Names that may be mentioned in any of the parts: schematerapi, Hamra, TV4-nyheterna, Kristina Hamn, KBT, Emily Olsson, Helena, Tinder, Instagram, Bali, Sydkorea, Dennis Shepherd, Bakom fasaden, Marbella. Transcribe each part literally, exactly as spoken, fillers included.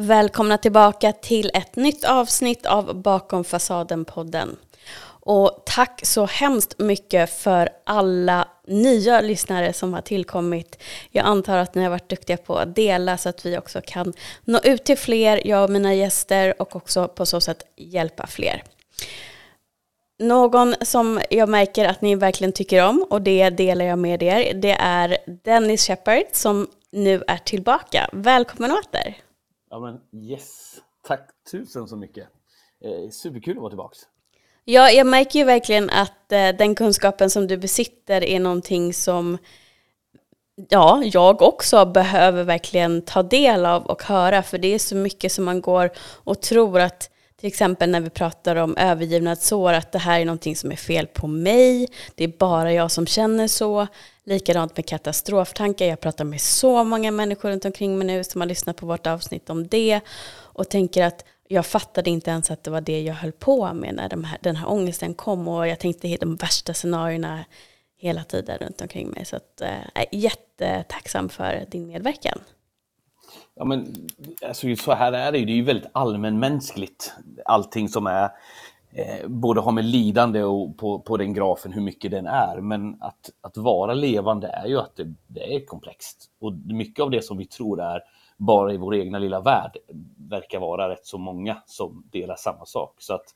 Välkomna tillbaka till ett nytt avsnitt av Bakom fasaden-podden. Och tack så hemskt mycket för alla nya lyssnare som har tillkommit. Jag antar att ni har varit duktiga på att dela så att vi också kan nå ut till fler, jag och mina gäster, och också på så sätt hjälpa fler. Någon som jag märker att ni verkligen tycker om, och det delar jag med er, det är Dennis Shepherd som nu är tillbaka. Välkommen åter! Ja men yes, tack tusen så mycket. Eh, superkul att vara tillbaka. Ja, jag märker ju verkligen att eh, den kunskapen som du besitter är någonting som ja, jag också behöver verkligen ta del av och höra. För det är så mycket som man går och tror att, till exempel när vi pratar om övergivnadssår, att det här är någonting som är fel på mig. Det är bara jag som känner så. Likadant med katastroftankar. Jag pratar med så många människor runt omkring mig nu som har lyssnat på vårt avsnitt om det. Och tänker att jag fattade inte ens att det var det jag höll på med när de här, den här ångesten kom. Och jag tänkte de värsta scenarierna hela tiden runt omkring mig. Så att, jag är jättetacksam för din medverkan. Ja, men alltså, så här är det ju. Det är ju väldigt allmänmänskligt. Allting som är, eh, både har med lidande och på, på den grafen hur mycket den är. Men att, att vara levande är ju att det, det är komplext. Och mycket av det som vi tror är bara i vår egna lilla värld verkar vara rätt så många som delar samma sak. Så att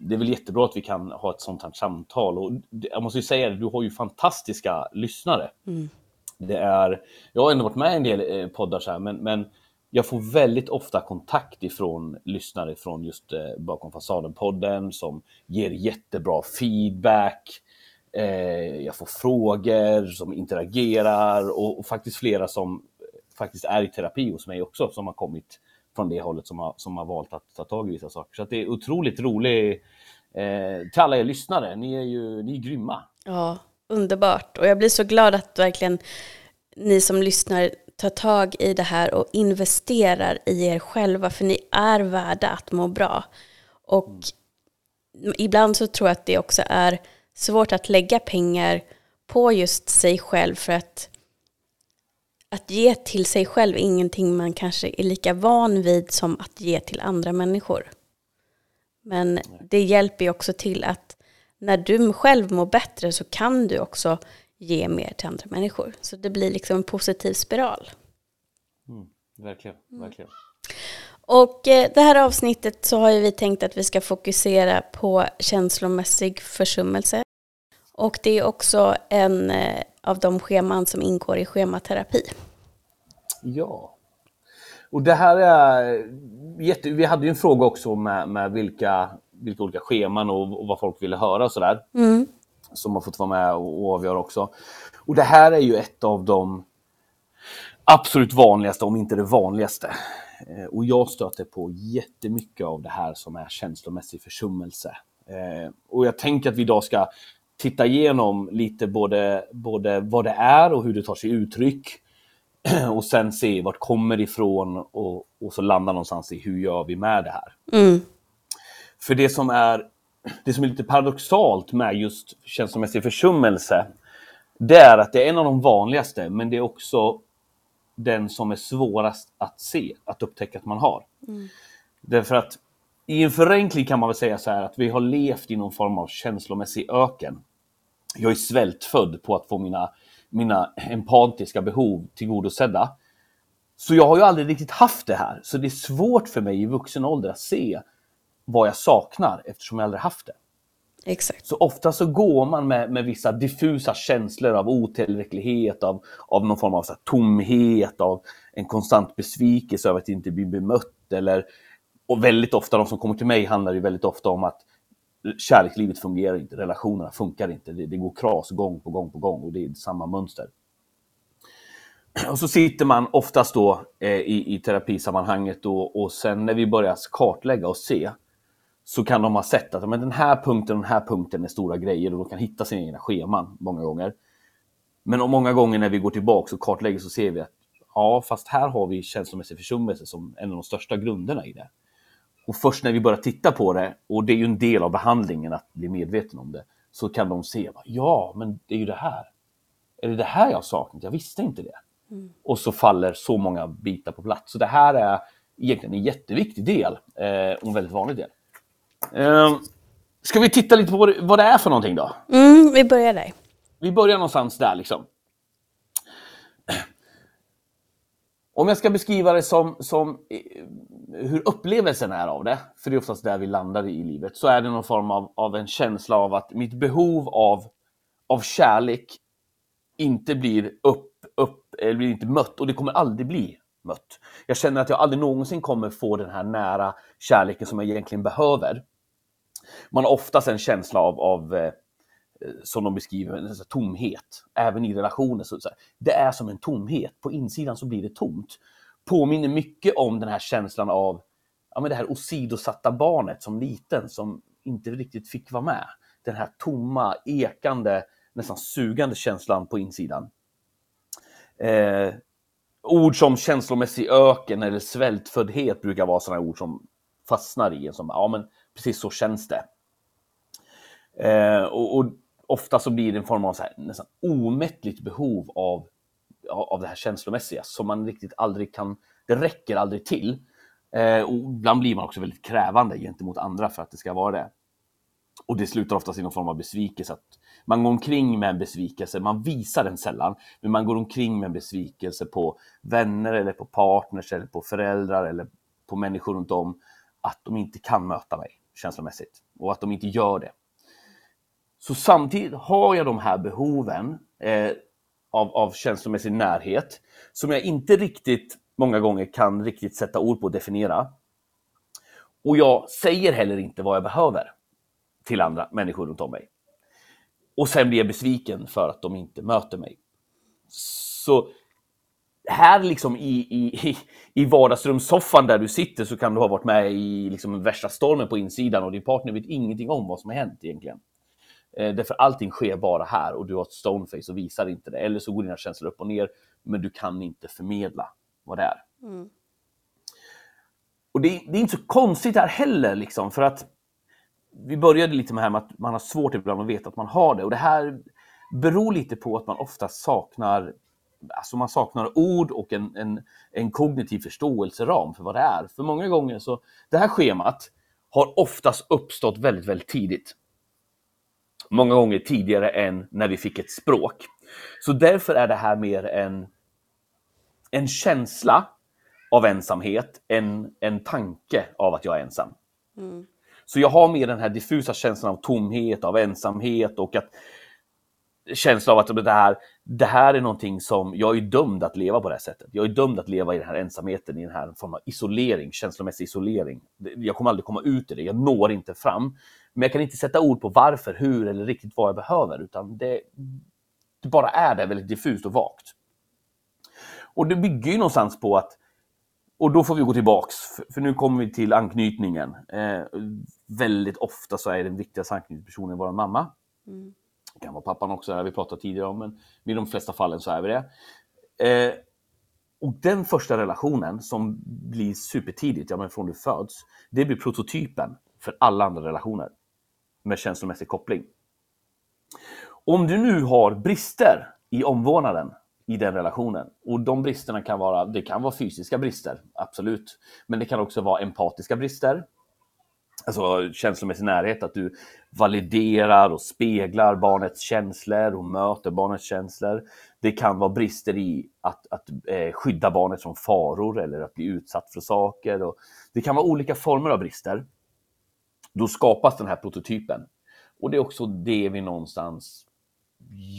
det är väl jättebra att vi kan ha ett sånt här samtal. Och jag måste ju säga att du har ju fantastiska lyssnare. Mm. Det är, jag har ändå varit med i en del poddar så här, men, men jag får väldigt ofta kontakt ifrån lyssnare från just eh, Bakom fasaden-podden som ger jättebra feedback. Eh, jag får frågor som interagerar och, och faktiskt flera som faktiskt är i terapi hos mig också som har kommit från det hållet som har, som har valt att ta tag i vissa saker. Så att det är otroligt roligt eh, till alla er lyssnare. Ni är ju ni är grymma. Ja. Underbart, och jag blir så glad att verkligen ni som lyssnar tar tag i det här och investerar i er själva, för ni är värda att må bra. Och mm. ibland så tror jag att det också är svårt att lägga pengar på just sig själv, för att, att ge till sig själv är ingenting man kanske är lika van vid som att ge till andra människor. Men det hjälper ju också till att när du själv mår bättre så kan du också ge mer till andra människor. Så det blir liksom en positiv spiral. Mm, verkligen, verkligen. Mm. Och eh, det här avsnittet så har ju vi tänkt att vi ska fokusera på känslomässig försummelse. Och det är också en eh, av de scheman som ingår i schematerapi. Ja. Och det här är jätte... Vi hade ju en fråga också med, med vilka... vilka olika scheman och, och vad folk ville höra och sådär. Mm. Som har fått vara med och, och avgöra också. Och det här är ju ett av de absolut vanligaste, om inte det vanligaste. Eh, och jag stöter på jättemycket av det här som är känslomässig försummelse. Eh, och jag tänker att vi idag ska titta igenom lite både, både vad det är och hur det tar sig uttryck. Och sen se vart kommer det ifrån och, och så landa någonstans i hur gör vi med det här. Mm. För det som är det som är lite paradoxalt med just känslomässig försummelse, det är att det är en av de vanligaste, men det är också den som är svårast att se, att upptäcka att man har. Mm. Därför att i en förenkling kan man väl säga så här att vi har levt i någon form av känslomässig öken. Jag är svältfödd på att få mina, mina empatiska behov tillgodosedda. Så jag har ju aldrig riktigt haft det här. Så det är svårt för mig i vuxen ålder att se vad jag saknar eftersom jag aldrig haft det. Exakt. Så ofta så går man med, med vissa diffusa känslor av otillräcklighet, av, av någon form av så här tomhet, av en konstant besvikelse över att inte bli bemött. Eller, och väldigt ofta, de som kommer till mig handlar ju väldigt ofta om att kärlekslivet fungerar inte, relationerna funkar inte. Det, det går kras gång på gång på gång och det är samma mönster. Och så sitter man oftast då eh, i, i terapisammanhanget då, och sen när vi börjar kartlägga och se, så kan de ha sett att men den här punkten och den här punkten är stora grejer och de kan hitta sina egna scheman många gånger. Men om många gånger när vi går tillbaka och kartlägger så ser vi att ja, fast här har vi känslomässig försummelse som en av de största grunderna i det. Och först när vi börjar titta på det, och det är ju en del av behandlingen att bli medveten om det, så kan de se, ja men det är ju det här. Är det det här jag saknat? Jag visste inte det. Mm. Och så faller så många bitar på plats. Så det här är egentligen en jätteviktig del eh, och en väldigt vanlig del. Eh, ska vi titta lite på vad det, vad det är för någonting då? Mm, vi börjar där. Vi börjar någonstans där liksom. Om jag ska beskriva det som, som hur upplevelsen är av det, för det är oftast där vi landar i livet, så är det någon form av, av en känsla av att mitt behov av, av kärlek inte blir upp, upp, eller blir inte mött, och det kommer aldrig bli mött. Jag känner att jag aldrig någonsin kommer få den här nära kärleken som jag egentligen behöver. Man har oftast en känsla av, av som de beskriver, tomhet, även i relationer. Så det är som en tomhet, på insidan så blir det tomt. Påminner mycket om den här känslan av ja, men det här åsidosatta barnet som liten, som inte riktigt fick vara med. Den här tomma, ekande, nästan sugande känslan på insidan. Eh, ord som känslomässig öken eller svältföddhet brukar vara sådana ord som fastnar i en. Som, ja, men precis så känns det. Eh, och, och ofta så blir det en form av så här, nästan omättligt behov av, av det här känslomässiga som man riktigt aldrig kan, det räcker aldrig till. Eh, och ibland blir man också väldigt krävande gentemot andra för att det ska vara det. Och det slutar ofta i någon form av besvikelse. Att man går omkring med en besvikelse, man visar den sällan, men man går omkring med en besvikelse på vänner eller på partners eller på föräldrar eller på människor runt om, att de inte kan möta mig känslomässigt och att de inte gör det. Så samtidigt har jag de här behoven eh, av, av känslomässig närhet som jag inte riktigt många gånger kan riktigt sätta ord på och definiera. Och jag säger heller inte vad jag behöver till andra människor runt om mig. Och sen blir jag besviken för att de inte möter mig. Så här liksom i, i, i vardagsrumssoffan där du sitter så kan du ha varit med i liksom värsta stormen på insidan och din partner vet ingenting om vad som har hänt egentligen. Därför allting sker bara här och du har ett stoneface och visar inte det. Eller så går dina känslor upp och ner, men du kan inte förmedla vad det är. Mm. Och det, det är inte så konstigt här heller, liksom, för att vi började lite med, här med att man har svårt ibland att veta att man har det. Och det här beror lite på att man ofta saknar, alltså man saknar ord och en, en, en kognitiv förståelseram för vad det är. För många gånger så, det här schemat har oftast uppstått väldigt, väldigt tidigt. Många gånger tidigare än när vi fick ett språk. Så därför är det här mer en, en känsla av ensamhet, en, en tanke av att jag är ensam. Mm. Så jag har mer den här diffusa känslan av tomhet, av ensamhet och att känslan av att det här, det här är någonting som jag är dömd att leva på det här sättet. Jag är dömd att leva i den här ensamheten, i den här formen av isolering, känslomässig isolering. Jag kommer aldrig komma ut i det, jag når inte fram. Men jag kan inte sätta ord på varför, hur eller riktigt vad jag behöver, utan det, det bara är det väldigt diffust och vagt. Och det bygger ju någonstans på att, och då får vi gå tillbaks, för nu kommer vi till anknytningen. Eh, väldigt ofta så är den viktigaste anknytningspersonen vår mamma. Mm. Det kan vara pappan också, det har vi pratat tidigare om, men i de flesta fallen så är vi det. Eh, och den första relationen som blir supertidigt, ja men från du föds, det blir prototypen för alla andra relationer med känslomässig koppling. Om du nu har brister i omvårdnaden i den relationen, och de bristerna kan vara, det kan vara fysiska brister, absolut, men det kan också vara empatiska brister, alltså känslomässig närhet, att du validerar och speglar barnets känslor och möter barnets känslor. Det kan vara brister i att, att eh, skydda barnet från faror eller att bli utsatt för saker. Och det kan vara olika former av brister. Då skapas den här prototypen. Och det är också det vi någonstans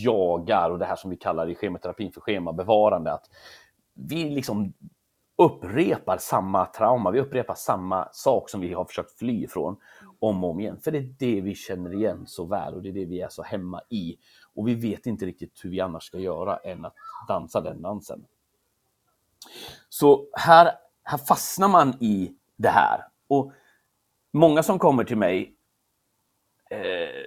jagar, och det här som vi kallar i schematerapin för schemabevarande, att vi liksom upprepar samma trauma, vi upprepar samma sak som vi har försökt fly ifrån om och om igen. För det är det vi känner igen så väl och det är det vi är så hemma i. Och vi vet inte riktigt hur vi annars ska göra än att dansa den dansen. Så här, här fastnar man i det här. Och många som kommer till mig eh,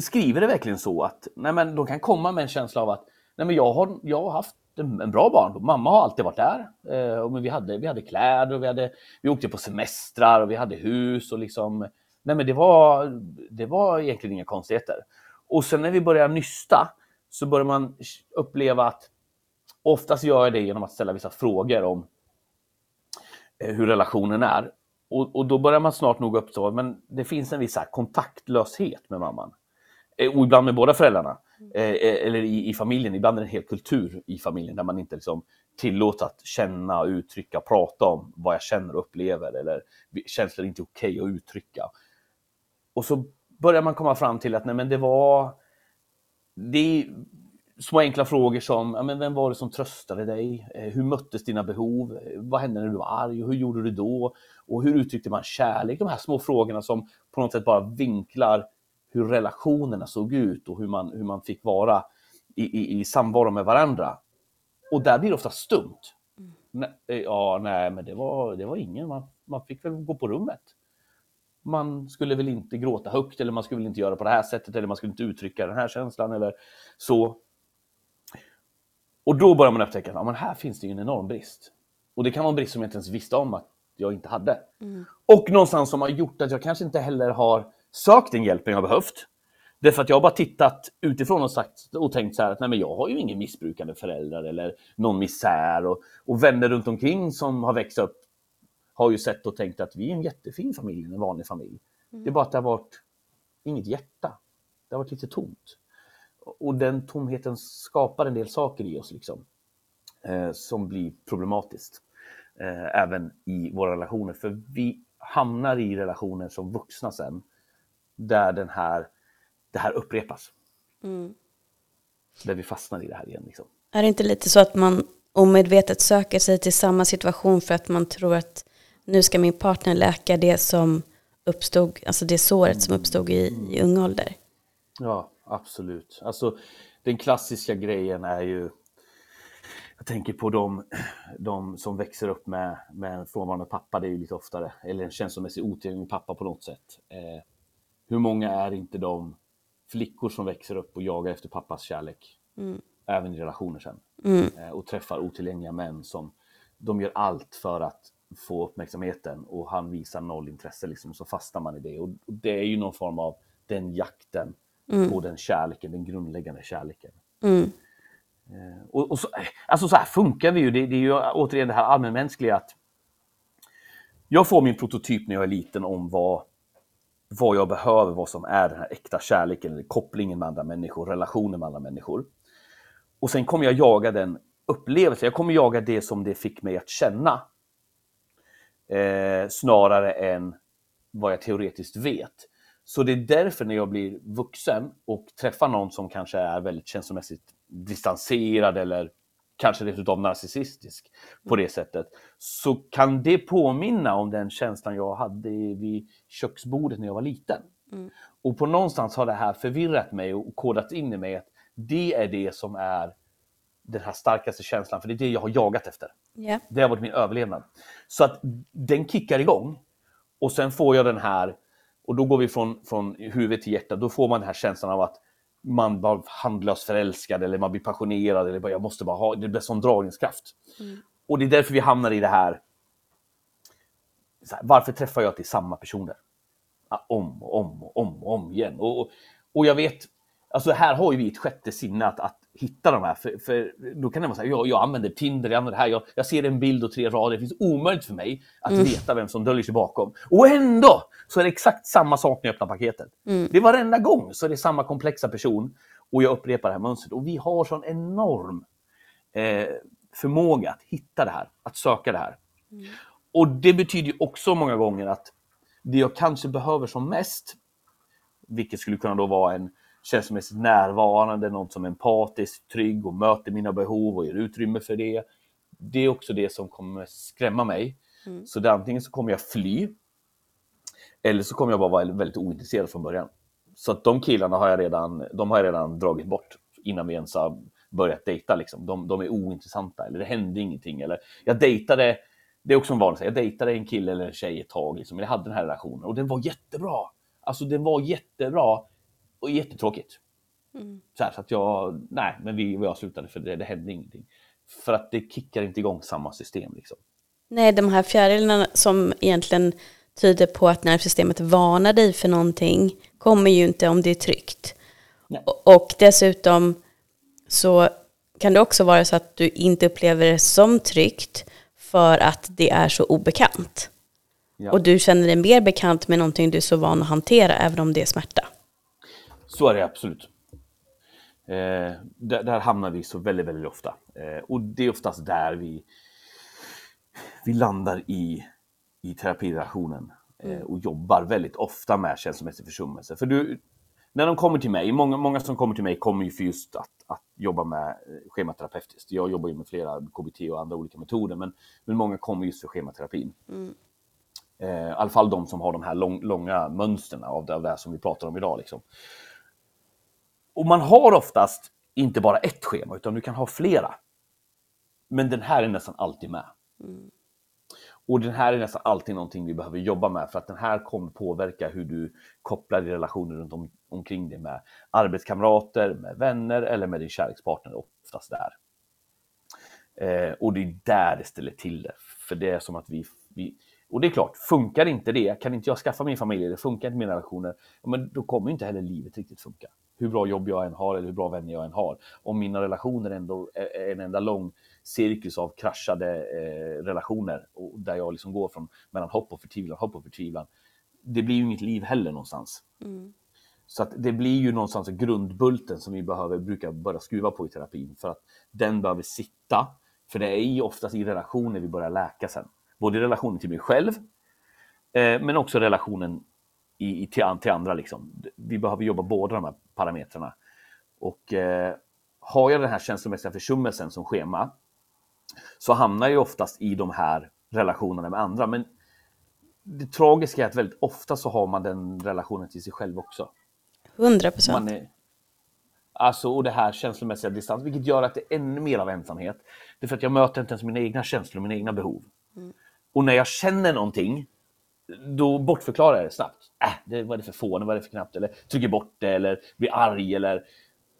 skriver det verkligen så att nej men, de kan komma med en känsla av att nej men jag, har, jag har haft en bra barndom. Mamma har alltid varit där. Eh, och men vi, hade, vi hade kläder och vi, hade, vi åkte på semestrar och vi hade hus. Och liksom, nej men det, var, det var egentligen inga konstigheter. Och sen när vi börjar nysta så börjar man uppleva att oftast gör jag det genom att ställa vissa frågor om hur relationen är. Och, och då börjar man snart nog uppstå, men det finns en viss här kontaktlöshet med mamman. Och ibland med båda föräldrarna. Eh, eller i, i familjen, ibland är det en hel kultur i familjen där man inte liksom tillåts att känna, uttrycka, prata om vad jag känner och upplever, eller känslor är inte okej att uttrycka. Och så börjar man komma fram till att nej, men det var det små enkla frågor som ja, men vem var det som tröstade dig? Hur möttes dina behov? Vad hände när du var arg? Hur gjorde du då? Och hur uttryckte man kärlek? De här små frågorna som på något sätt bara vinklar hur relationerna såg ut och hur man, hur man fick vara i, i, i samvaro med varandra. Och där blir det ofta stumt. Mm. Nej, ja, nej, men det var, det var ingen. Man, man fick väl gå på rummet. Man skulle väl inte gråta högt, eller man skulle väl inte göra på det här sättet, eller man skulle inte uttrycka den här känslan, eller så. Och då börjar man upptäcka att ja, men här finns det ju en enorm brist. Och det kan vara en brist som jag inte ens visste om att jag inte hade. Mm. Och någonstans som har gjort att jag kanske inte heller har sökt den hjälpen jag har behövt. Därför att jag har bara tittat utifrån och, sagt, och tänkt så här att nej, men jag har ju ingen missbrukande föräldrar eller någon misär. Och, och vänner runt omkring som har växt upp har ju sett och tänkt att vi är en jättefin familj, en vanlig familj. Mm. Det är bara att det har varit inget hjärta. Det har varit lite tomt. Och den tomheten skapar en del saker i oss liksom, eh, som blir problematiskt. Eh, även i våra relationer. För vi hamnar i relationer som vuxna sen. Där den här, det här upprepas. Mm. Där vi fastnar i det här igen. Liksom. Är det inte lite så att man omedvetet söker sig till samma situation för att man tror att nu ska min partner läka det som uppstod, alltså det såret som uppstod i, i ung ålder? Ja, absolut. Alltså den klassiska grejen är ju, jag tänker på de, de som växer upp med, med en frånvarande pappa, det är ju lite oftare, eller en känslomässig otillgänglig pappa på något sätt. Eh, Hur många är inte de flickor som växer upp och jagar efter pappas kärlek? Mm. Även i relationer sen. Mm. Och träffar otillgängliga män som de gör allt för att få uppmärksamheten. Och han visar noll intresse liksom, så fastnar man i det. Och det är ju någon form av den jakten mm. på den kärleken, den grundläggande kärleken. Mm. Och, och så, alltså så här funkar vi ju. Det, det är ju återigen det här allmänmänskliga att jag får min prototyp när jag är liten om vad vad jag behöver, vad som är den här äkta kärleken eller kopplingen med andra människor, relationen med andra människor. Och sen kommer jag jaga den upplevelsen, jag kommer jaga det som det fick mig att känna. Eh, snarare än vad jag teoretiskt vet. Så det är därför när jag blir vuxen och träffar någon som kanske är väldigt känslomässigt distanserad eller kanske dessutom narcissistisk på det sättet, så kan det påminna om den känslan jag hade vid köksbordet när jag var liten. Mm. Och på någonstans har det här förvirrat mig och kodat in i mig att det är det som är den här starkaste känslan, för det är det jag har jagat efter. Yeah. Det har varit min överlevnad. Så att den kickar igång och sen får jag den här, och då går vi från, från huvud till hjärta, då får man den här känslan av att man var handlöst förälskad eller man blir passionerad eller bara, jag måste bara ha, det blir sån dragningskraft. Mm. Och det är därför vi hamnar i det här, så här varför träffar jag till samma personer? Om och om och om och om igen. Och, och, och jag vet, alltså här har ju vi ett sjätte sinne att, att hitta de här. För, för då kan det vara så här, jag, jag använder Tinder, jag använder det här, jag, jag ser en bild och tre rader. Det finns omöjligt för mig att mm. veta vem som döljer sig bakom. Och ändå så är det exakt samma sak när jag öppnar paketet. Mm. Det var varenda gång så är det samma komplexa person. Och jag upprepar det här mönstret. Och vi har sån enorm eh, förmåga att hitta det här, att söka det här. Mm. Och det betyder ju också många gånger att det jag kanske behöver som mest, vilket skulle kunna då vara en känslomässigt närvarande, någon som är empatisk, trygg och möter mina behov och ger utrymme för det. Det är också det som kommer skrämma mig. Mm. Så det, antingen så kommer jag fly eller så kommer jag bara vara väldigt ointresserad från början. Så att de killarna har jag redan, de har jag redan dragit bort innan vi ens har börjat dejta. Liksom. De, de är ointressanta eller det hände ingenting. Eller jag dejtade, det är också en vanlig, jag dejtade en kille eller en tjej ett tag liksom. Jag hade den här relationen och den var jättebra. Alltså den var jättebra. Och jättetråkigt. Mm. Så, här, så att jag, nej, men vi och jag slutade för det, det hände ingenting. För att det kickar inte igång samma system liksom. Nej, de här fjärilarna som egentligen tyder på att nervsystemet varnar dig för någonting kommer ju inte om det är tryggt. Och, och dessutom så kan det också vara så att du inte upplever det som tryggt för att det är så obekant. Ja. Och du känner dig mer bekant med någonting du är så van att hantera, även om det är smärta. Så är det absolut. Eh, där, där hamnar vi så väldigt, väldigt ofta. Eh, och det är oftast där vi, vi landar i, i terapirelationen. Eh, mm. Och jobbar väldigt ofta med känslomässig försummelse. För du, när de kommer till mig, många, många som kommer till mig kommer ju för just att, att jobba med schematerapeutiskt. Jag jobbar ju med flera K B T och andra olika metoder, men, men många kommer just för schematerapin. Mm. I alla fall de som har de här lång, långa mönsterna av det, av det som vi pratar om idag. Liksom. Och man har oftast inte bara ett schema, utan du kan ha flera. Men den här är nästan alltid med. Mm. Och den här är nästan alltid någonting vi behöver jobba med, för att den här kommer påverka hur du kopplar i relationer runt om, omkring dig med arbetskamrater, med vänner eller med din kärlekspartner, oftast där. Eh, och det är där det ställer till det. För det är som att vi... vi Och det är klart, funkar inte det, kan inte jag skaffa min familj, det funkar inte mina relationer, men då kommer inte heller livet riktigt funka. Hur bra jobb jag än har eller hur bra vänner jag än har. Om mina relationer ändå är en enda lång cirkus av kraschade eh, relationer, och där jag liksom går från mellan hopp och förtvivlan, hopp och förtvivlan, det blir ju inget liv heller någonstans. Mm. Så att det blir ju någonstans grundbulten som vi behöver, brukar börja skruva på i terapin, för att den behöver sitta, för det är ju oftast i relationer vi börjar läka sen. Både relationen till mig själv, eh, men också relationen i, i, till, till andra. Liksom. Vi behöver jobba båda de här parametrarna. Och eh, har jag den här känslomässiga försummelsen som schema, så hamnar jag oftast i de här relationerna med andra. Men det tragiska är att väldigt ofta så har man den relationen till sig själv också. hundra procent. Alltså, och det här känslomässiga distans, vilket gör att det är ännu mer av ensamhet. Det är för att jag möter inte ens mina egna känslor och mina egna behov. Mm. Och när jag känner någonting, då bortförklarar jag det snabbt. Äh, det var det för fån, var det för knappt, eller trycker bort det, eller blir arg, eller...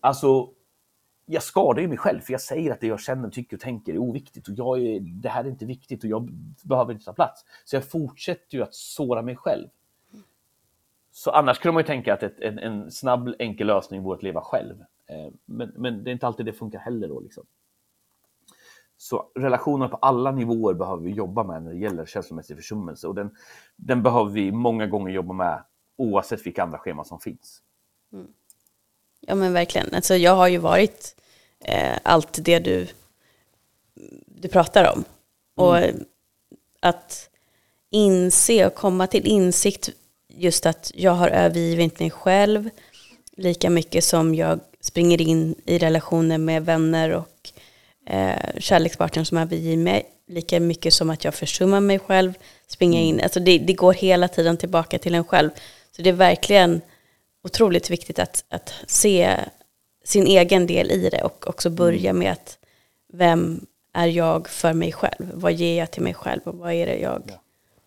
Alltså, jag skadar ju mig själv, för jag säger att det jag känner, tycker och tänker är oviktigt. Och jag är, det här är inte viktigt, och jag behöver inte ta plats. Så jag fortsätter ju att såra mig själv. Så annars kunde man ju tänka att ett, en, en snabb, enkel lösning vore att leva själv. Men, men det är inte alltid det funkar heller då, liksom. Så relationer på alla nivåer behöver vi jobba med när det gäller känslomässig försummelse. Och den, den behöver vi många gånger jobba med, oavsett vilka andra scheman som finns. Mm. Ja, men verkligen. Alltså, jag har ju varit eh, allt det du, du pratar om. Och mm. att inse och komma till insikt just att jag har övergivit mig själv lika mycket som jag springer in i relationer med vänner och Eh, kärlekspartnern som är i mig, lika mycket som att jag försummar mig själv, springer in, alltså det, det går hela tiden tillbaka till en själv. Så det är verkligen otroligt viktigt att, att se sin egen del i det, och också börja med att vem är jag för mig själv, vad ger jag till mig själv och vad är det jag yeah.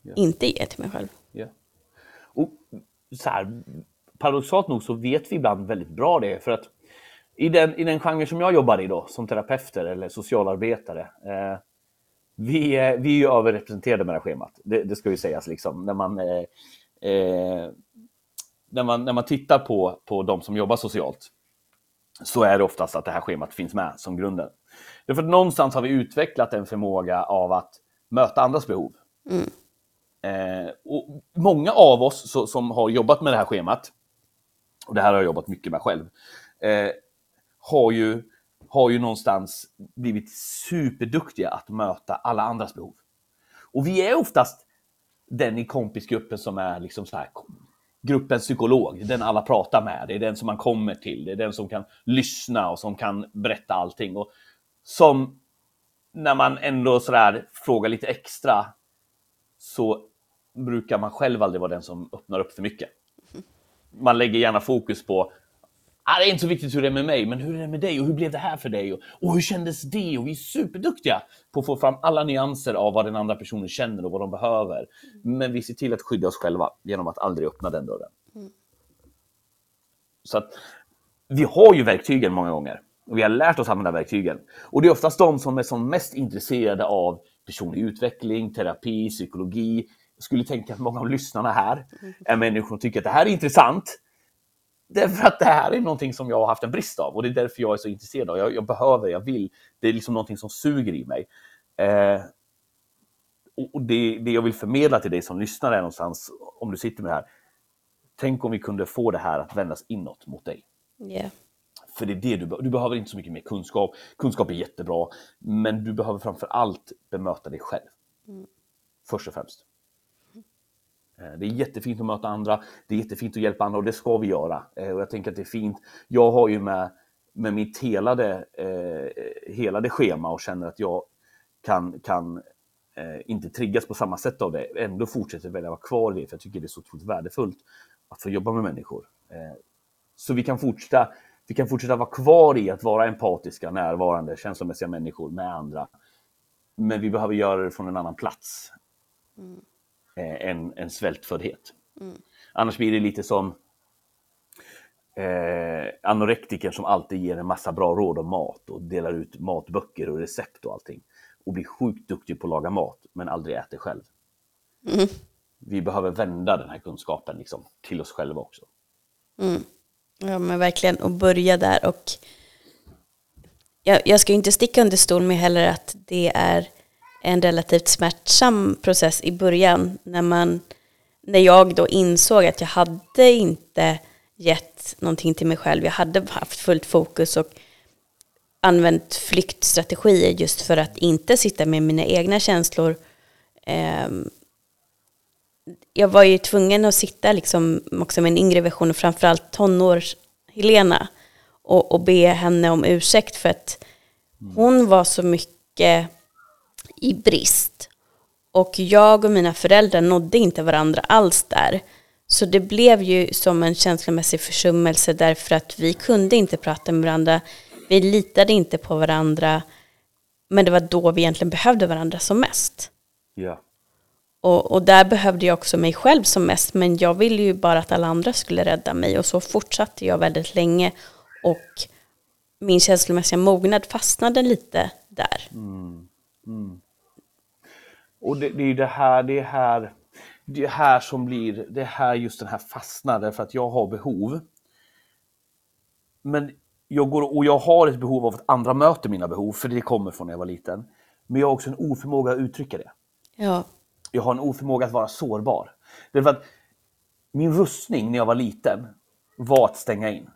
Yeah. inte ger till mig själv. Yeah. Och så här, paradoxalt nog så vet vi ibland väldigt bra det, för att I den, i den genre som jag jobbar i då, som terapeuter eller socialarbetare, eh, vi, är, vi är ju överrepresenterade med det här schemat. Det, det ska ju sägas liksom. När man, eh, eh, när man, när man tittar på, på de som jobbar socialt, så är det oftast att det här schemat finns med som grunden. Därför att någonstans har vi utvecklat en förmåga av att möta andras behov. Mm. Eh, och många av oss så, som har jobbat med det här schemat, och det här har jag jobbat mycket med själv, Eh, har, ju, har ju någonstans blivit superduktiga att möta alla andras behov. Och vi är oftast den i kompisgruppen som är liksom så här, gruppens psykolog, den alla pratar med, det är den som man kommer till, det är den som kan lyssna och som kan berätta allting. Och som när man ändå så där frågar lite extra, så brukar man själv aldrig vara den som öppnar upp för mycket. Man lägger gärna fokus på: ah, det är inte så viktigt hur det är med mig, men hur är det med dig? Och hur blev det här för dig? Och, och hur kändes det? Och vi är superduktiga på att få fram alla nyanser av vad den andra personen känner och vad de behöver. Men vi ser till att skydda oss själva genom att aldrig öppna den dörren. Mm. Så att vi har ju verktygen många gånger. Och vi har lärt oss använda verktygen. Och det är oftast de som är som mest intresserade av personlig utveckling, terapi, psykologi. Jag skulle tänka att många av lyssnarna här är människor som tycker att det här är intressant. Därför att det här är någonting som jag har haft en brist av. Och det är därför jag är så intresserad av. Jag, jag behöver, jag vill. Det är liksom någonting som suger i mig. Eh, och det, det jag vill förmedla till dig som lyssnar är någonstans, om du sitter med det här, tänk om vi kunde få det här att vändas inåt mot dig. Yeah. För det är det du behöver. Du behöver inte så mycket mer kunskap. Kunskap är jättebra, men du behöver framför allt bemöta dig själv. Mm. Först och främst. Det är jättefint att möta andra, det är jättefint att hjälpa andra och det ska vi göra. Och jag tänker att det är fint. Jag har ju med, med mitt helade, eh, helade schema och känner att jag kan, kan eh, inte triggas på samma sätt av det. Ändå fortsätter jag välja vara kvar i det, för jag tycker det är så otroligt värdefullt att få jobba med människor. Eh, så vi kan fortsätta, vi kan fortsätta vara kvar i att vara empatiska, närvarande, känslomässiga människor med andra. Men vi behöver göra det från en annan plats. Mm. En, en svältföddhet. Mm. Annars blir det lite som eh, anorektiker som alltid ger en massa bra råd om mat och delar ut matböcker och recept och allting och blir sjukt duktig på att laga mat men aldrig äter själv. Mm. Vi behöver vända den här kunskapen liksom, till oss själva också. Mm. Ja, men verkligen, och börja där. Och jag, jag ska ju inte sticka under stol med heller att det är en relativt smärtsam process i början. När, man, när jag då insåg att jag hade inte gett någonting till mig själv. Jag hade haft fullt fokus och använt flyktstrategier just för att inte sitta med mina egna känslor. Jag var ju tvungen att sitta liksom också med en yngre version och framförallt tonårs Helena och, och be henne om ursäkt för att hon var så mycket i brist. Och jag och mina föräldrar nådde inte varandra alls där. Så det blev ju som en känslomässig försummelse därför att vi kunde inte prata med varandra. Vi litade inte på varandra. Men det var då vi egentligen behövde varandra som mest. Ja. Och, och där behövde jag också mig själv som mest. Men jag ville ju bara att alla andra skulle rädda mig. Och så fortsatte jag väldigt länge. Och min känslomässiga mognad fastnade lite där. Mm. Mm. Och det, det är ju det här, det är här, det är här som blir, det är här just den här fastnaden för att jag har behov. Men jag går och jag har ett behov av att andra möter mina behov, för det kommer från när jag var liten. Men jag har också en oförmåga att uttrycka det. Ja. Jag har en oförmåga att vara sårbar. Därför att min rustning när jag var liten var att stänga in.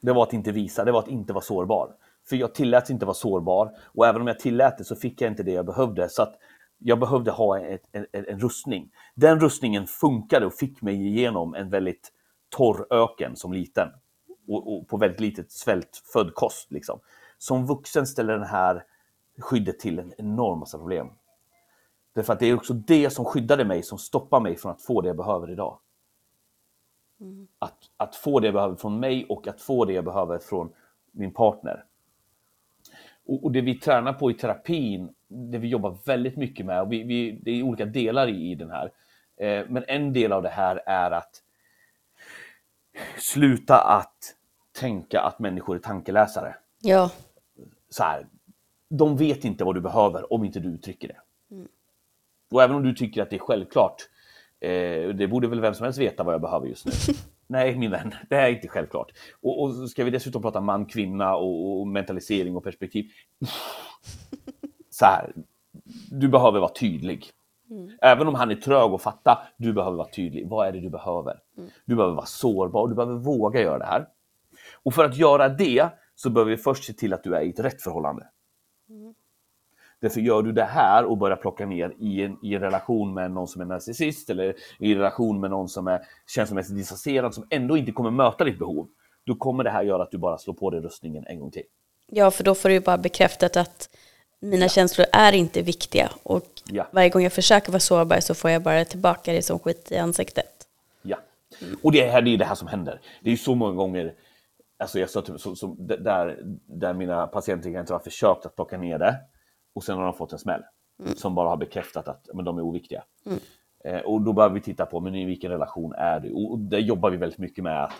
Det var att inte visa, det var att inte vara sårbar. För jag tilläts inte vara sårbar, och även om jag tillät det så fick jag inte det jag behövde, så att jag behövde ha ett, en, en rustning. Den rustningen funkade och fick mig igenom en väldigt torr öken som liten och, och på väldigt litet svältfödd kost. Liksom. Som vuxen ställer den här skyddet till en enorm massa problem. Därför att det är också det som skyddade mig, som stoppar mig från att få det jag behöver idag. Att, att få det jag behöver från mig och att få det jag behöver från min partner. Och det vi tränar på i terapin, det vi jobbar väldigt mycket med, och vi, vi, det är olika delar i, i den här. Eh, men en del av det här är att sluta att tänka att människor är tankeläsare. Ja. Så här, de vet inte vad du behöver om inte du uttrycker det. Mm. Och även om du tycker att det är självklart, eh, det borde väl vem som helst veta vad jag behöver just nu. Nej, min vän, det här är inte självklart. Och, och ska vi dessutom prata man, kvinna och, och mentalisering och perspektiv. Så här, du behöver vara tydlig. Mm. Även om han är trög att fatta, du behöver vara tydlig. Vad är det du behöver? Mm. Du behöver vara sårbar, du behöver våga göra det här. Och för att göra det så behöver vi först se till att du är i ett rätt förhållande. Mm. Därför gör du det här och börjar plocka ner i en, i en relation med någon som är narcissist eller i en relation med någon som är känslomässigt distanserad som ändå inte kommer möta ditt behov, då kommer det här göra att du bara slår på dig rustningen en gång till. Ja, för då får du bara bekräftat att mina ja. känslor är inte viktiga och ja. varje gång jag försöker vara sårbar så får jag bara tillbaka det som skit i ansiktet. Ja, och det här det är det här som händer. Det är ju så många gånger alltså jag så, så, så, där, där mina patienter inte har försökt att plocka ner det. Och sen har de fått en smäll mm. som bara har bekräftat att men de är oviktiga. Mm. Eh, och då behöver vi titta på men i vilken relation är du? Och där jobbar vi väldigt mycket med att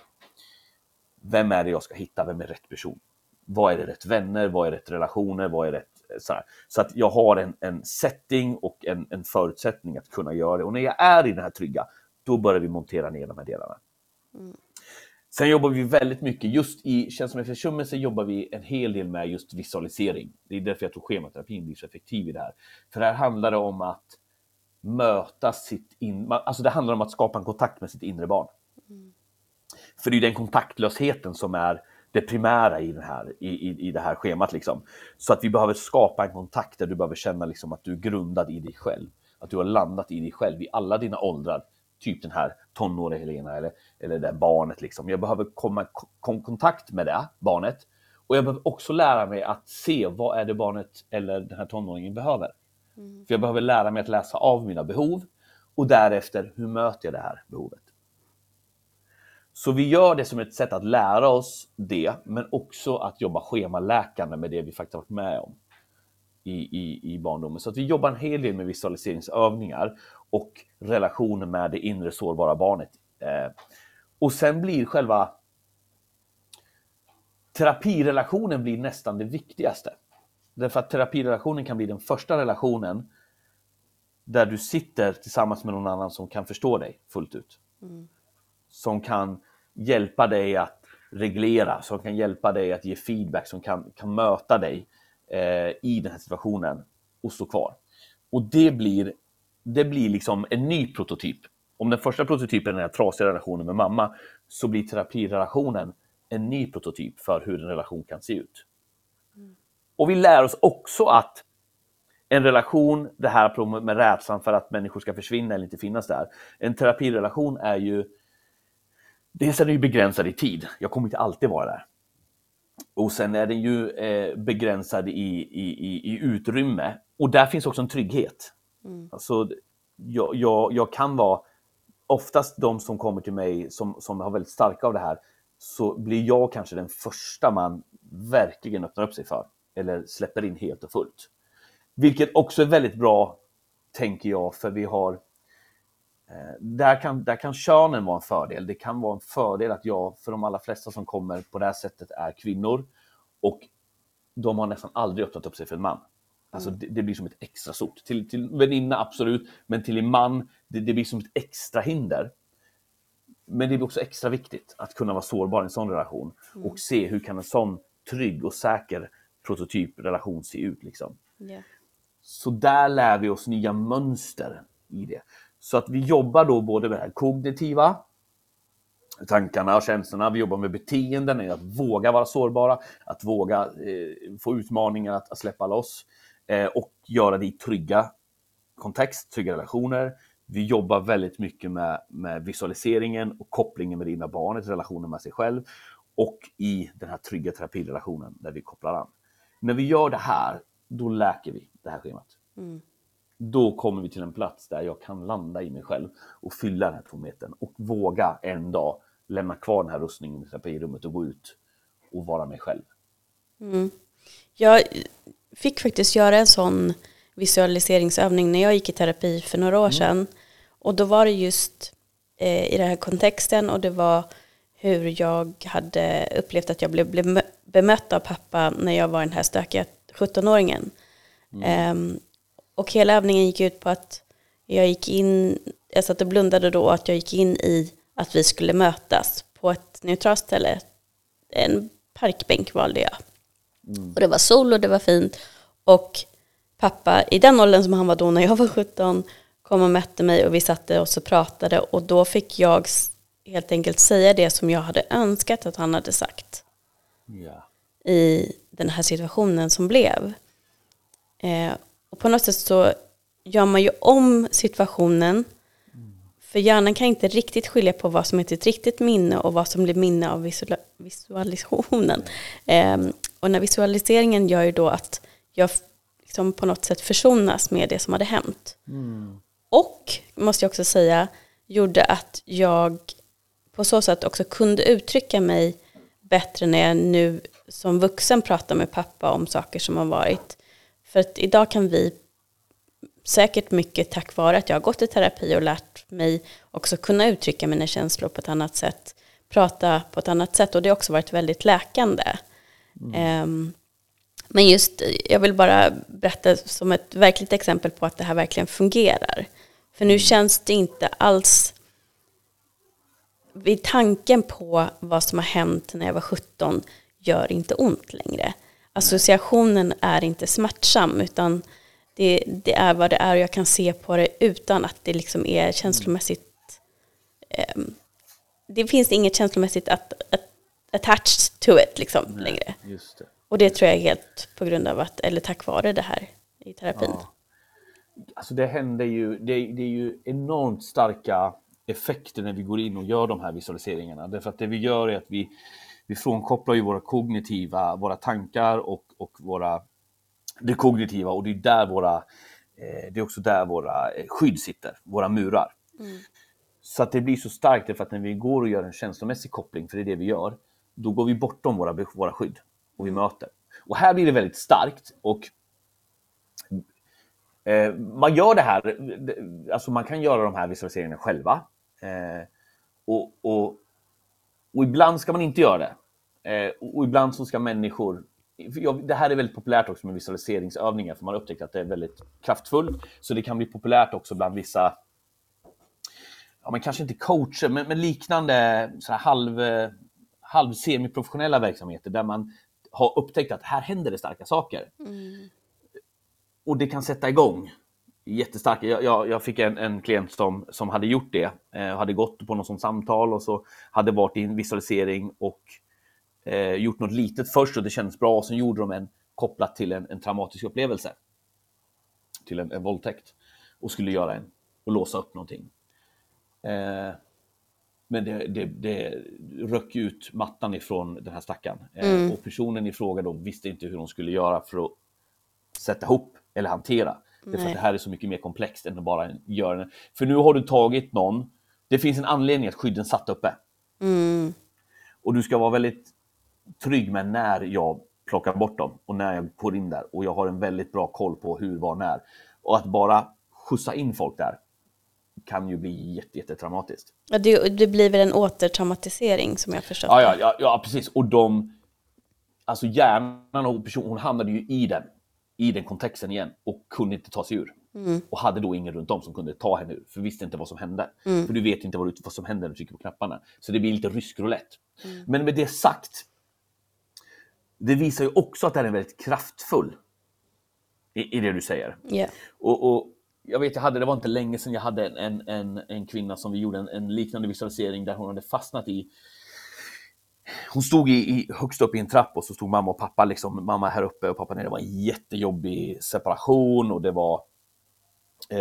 vem är det jag ska hitta? Vem är rätt person? Vad är det rätt vänner? Vad är rätt relationer? Vad är rätt sådär. Så att jag har en, en setting och en, en förutsättning att kunna göra det. Och när jag är i den här trygga, då börjar vi montera ner de här delarna. Mm. Sen jobbar vi väldigt mycket just i känslomässiga försummelse, jobbar vi en hel del med just visualisering. Det är därför jag tror schematerapin blir så effektiv i det här. För det här handlar om att möta sitt in... Alltså det handlar om att skapa en kontakt med sitt inre barn. Mm. För det är den kontaktlösheten som är det primära i, den här, i, i, i det här schemat. Liksom. Så att vi behöver skapa en kontakt där du behöver känna liksom att du är grundad i dig själv. Att du har landat i dig själv i alla dina åldrar. Typ den här tonåriga Helena eller, eller det där barnet. Liksom. Jag behöver komma kom, kontakt med det barnet. Och jag behöver också lära mig att se vad är det barnet eller den här tonåringen behöver. Mm. För jag behöver lära mig att läsa av mina behov. Och därefter, hur möter jag det här behovet? Så vi gör det som ett sätt att lära oss det. Men också att jobba schemaläkande med det vi faktiskt har varit med om i, i, i barndomen. Så att vi jobbar en hel del med visualiseringsövningar. Och relationen med det inre sårbara barnet. Eh, och sen blir själva terapirelationen blir nästan det viktigaste. Därför att terapirelationen kan bli den första relationen där du sitter tillsammans med någon annan som kan förstå dig fullt ut. Mm. Som kan hjälpa dig att reglera, som kan hjälpa dig att ge feedback, som kan, kan möta dig eh, i den här situationen och stå kvar. Och det blir Det blir liksom en ny prototyp. Om den första prototypen är den här trasiga relationen med mamma, så blir terapirelationen en ny prototyp för hur en relation kan se ut. Mm. Och vi lär oss också att en relation, det här med rädslan för att människor ska försvinna eller inte finnas där. En terapirelation är ju, dels är den ju begränsad i tid. Jag kommer inte alltid vara där. Och sen är den ju eh, begränsad i, i, i, i utrymme. Och där finns också en trygghet. Mm. Alltså, jag, jag, jag kan vara, oftast de som kommer till mig som, som har väldigt starka av det här, så blir jag kanske den första man verkligen öppnar upp sig för eller släpper in helt och fullt. Vilket också är väldigt bra, tänker jag, för vi har eh, där, kan, där kan könen vara en fördel. Det kan vara en fördel att jag, för de allra flesta som kommer på det här sättet är kvinnor, och de har nästan aldrig öppnat upp sig för en man. Alltså det, det blir som ett extra sot. Till, till väninna absolut, men till en man, det, det blir som ett extra hinder. Men det är också extra viktigt att kunna vara sårbar i en sån relation. Mm. Och se hur kan en sån trygg och säker prototyprelation se ut. Liksom. Yeah. Så där lär vi oss nya mönster i det. Så att vi jobbar då både med det kognitiva, tankarna och känslorna. Vi jobbar med beteenden, att våga vara sårbara, att våga eh, få utmaningar att, att släppa loss. Och göra det i trygga kontext, trygga relationer. Vi jobbar väldigt mycket med, med visualiseringen och kopplingen med det inre barnet, relationen med sig själv. Och i den här trygga terapirelationen där vi kopplar an. När vi gör det här, då läker vi det här schemat. Mm. Då kommer vi till en plats där jag kan landa i mig själv och fylla den här tomheten. Och våga en dag lämna kvar den här rustningen i terapirummet och gå ut och vara mig själv. Mm. Jag... fick faktiskt göra en sån visualiseringsövning när jag gick i terapi för några år mm. sedan. Och då var det just eh, i den här kontexten, och det var hur jag hade upplevt att jag blev, blev bemött av pappa när jag var den här stökiga sjuttonåringen. Mm. Eh, och hela övningen gick ut på att jag gick in, jag satt och blundade då, att jag gick in i att vi skulle mötas på ett neutralt ställe. En parkbänk valde jag. Mm. Och det var sol och det var fint. Och pappa, i den åldern som han var då när jag var sjutton, kom och mätte mig, och vi satte oss och pratade. Och då fick jag helt enkelt säga det som jag hade önskat att han hade sagt. Yeah. I den här situationen som blev. Eh, och på något sätt så gör man ju om situationen. Mm. För hjärnan kan inte riktigt skilja på vad som är ett riktigt minne och vad som blir minne av visual- visualisationen. Mm. Eh, Och när visualiseringen gör ju då att jag liksom på något sätt försonas med det som hade hänt. Mm. Och, måste jag också säga, gjorde att jag på så sätt också kunde uttrycka mig bättre när jag nu som vuxen pratar med pappa om saker som har varit. För att idag kan vi, säkert mycket tack vare att jag har gått i terapi och lärt mig också kunna uttrycka mina känslor på ett annat sätt, prata på ett annat sätt. Och det har också varit väldigt läkande. Mm. Men just, jag vill bara berätta som ett verkligt exempel på att det här verkligen fungerar. För nu känns det inte alls vid tanken på vad som har hänt när jag var sjutton gör inte ont längre. Associationen är inte smärtsam, utan det, det är vad det är, och jag kan se på det utan att det liksom är känslomässigt. Eh, det finns inget känslomässigt att, att attached to it liksom. Nej, längre. Just det. Och det tror jag helt på grund av att, eller tack vare det här i terapin. Ja. Alltså det händer ju, det, det är ju enormt starka effekter när vi går in och gör de här visualiseringarna. Därför att det vi gör är att vi, vi frånkopplar ju våra kognitiva, våra tankar och, och våra, det kognitiva, och det är där våra, eh, det är också där våra skydd sitter, våra murar. Mm. Så att det blir så starkt, därför att när vi går och gör en känslomässig koppling, för det är det vi gör, då går vi bortom våra, våra skydd och vi möter. Och här blir det väldigt starkt, och eh, man gör det här, alltså man kan göra de här visualiseringarna själva. Eh, och, och, och ibland ska man inte göra det. Eh, och ibland så ska människor, jag, det här är väldigt populärt också med visualiseringsövningar, för man har upptäckt att det är väldigt kraftfullt. Så det kan bli populärt också bland vissa, ja, men kanske inte coacher, men, men liknande så här halv, halv semiprofessionella verksamheter där man har upptäckt att här händer det starka saker. Mm. Och det kan sätta igång jättestarkt. Jag, jag, jag fick en, en klient som, som hade gjort det. Eh, hade gått på något sånt samtal och så hade varit i en visualisering och eh, gjort något litet först och det kändes bra. Och sen gjorde de en kopplat till en, en traumatisk upplevelse. Till en, en våldtäkt. Och skulle göra en och låsa upp någonting. Eh, men det, det, det röck ut mattan ifrån den här stackaren. Eh, mm. Och personen i fråga då visste inte hur hon skulle göra för att sätta ihop eller hantera. Det, för att det här är så mycket mer komplext än att bara göra det. För nu har du tagit någon. Det finns en anledning att skydden satt uppe. Mm. Och du ska vara väldigt trygg med när jag plockar bort dem. Och när jag går in där. Och jag har en väldigt bra koll på hur, var, när. Och att bara skjutsa in folk där kan ju bli jätte, jätte traumatiskt. Ja, det, det blir väl en återtraumatisering som jag förstår. Ja, ja, ja, ja, precis. Och de, alltså hjärnan och personen, hon hamnade ju i den. i den kontexten igen och kunde inte ta sig ur. Mm. Och hade då ingen runt om som kunde ta henne ur. För visste inte vad som hände. Mm. För du vet inte vad, vad som hände när du trycker på knapparna. Så det blir lite rysk roulette. Mm. Men med det sagt, det visar ju också att det är väldigt kraftfull i, i det du säger. Yeah. Och, och jag vet, jag hade, det var inte länge sedan jag hade en, en, en, en kvinna som vi gjorde en, en liknande visualisering där hon hade fastnat i. Hon stod i, i, högst upp i en trapp och så stod mamma och pappa, liksom, mamma här uppe och pappa nere. Det var en jättejobbig separation och det var, eh,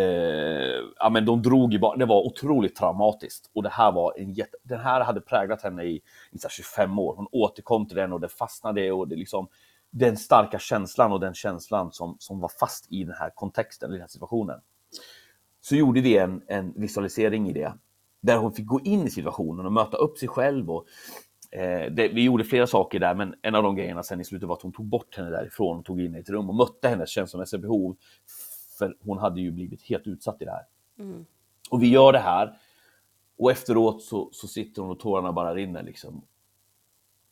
ja men de drog i, det var otroligt traumatiskt. Och det här var en jätte, den här hade präglat henne i, i så här tjugofem år. Hon återkom till den och det fastnade och det liksom, den starka känslan och den känslan som, som var fast i den här kontexten, i den här situationen. Så gjorde vi en, en visualisering i det, där hon fick gå in i situationen och möta upp sig själv och Eh, det, vi gjorde flera saker där, men en av de grejerna sen i slutet var att hon tog bort henne därifrån och tog in henne i ett rum och mötte hennes känslomässiga behov, för hon hade ju blivit helt utsatt i det här. Mm. Och vi gör det här och efteråt så, så sitter hon och tårarna bara rinner liksom.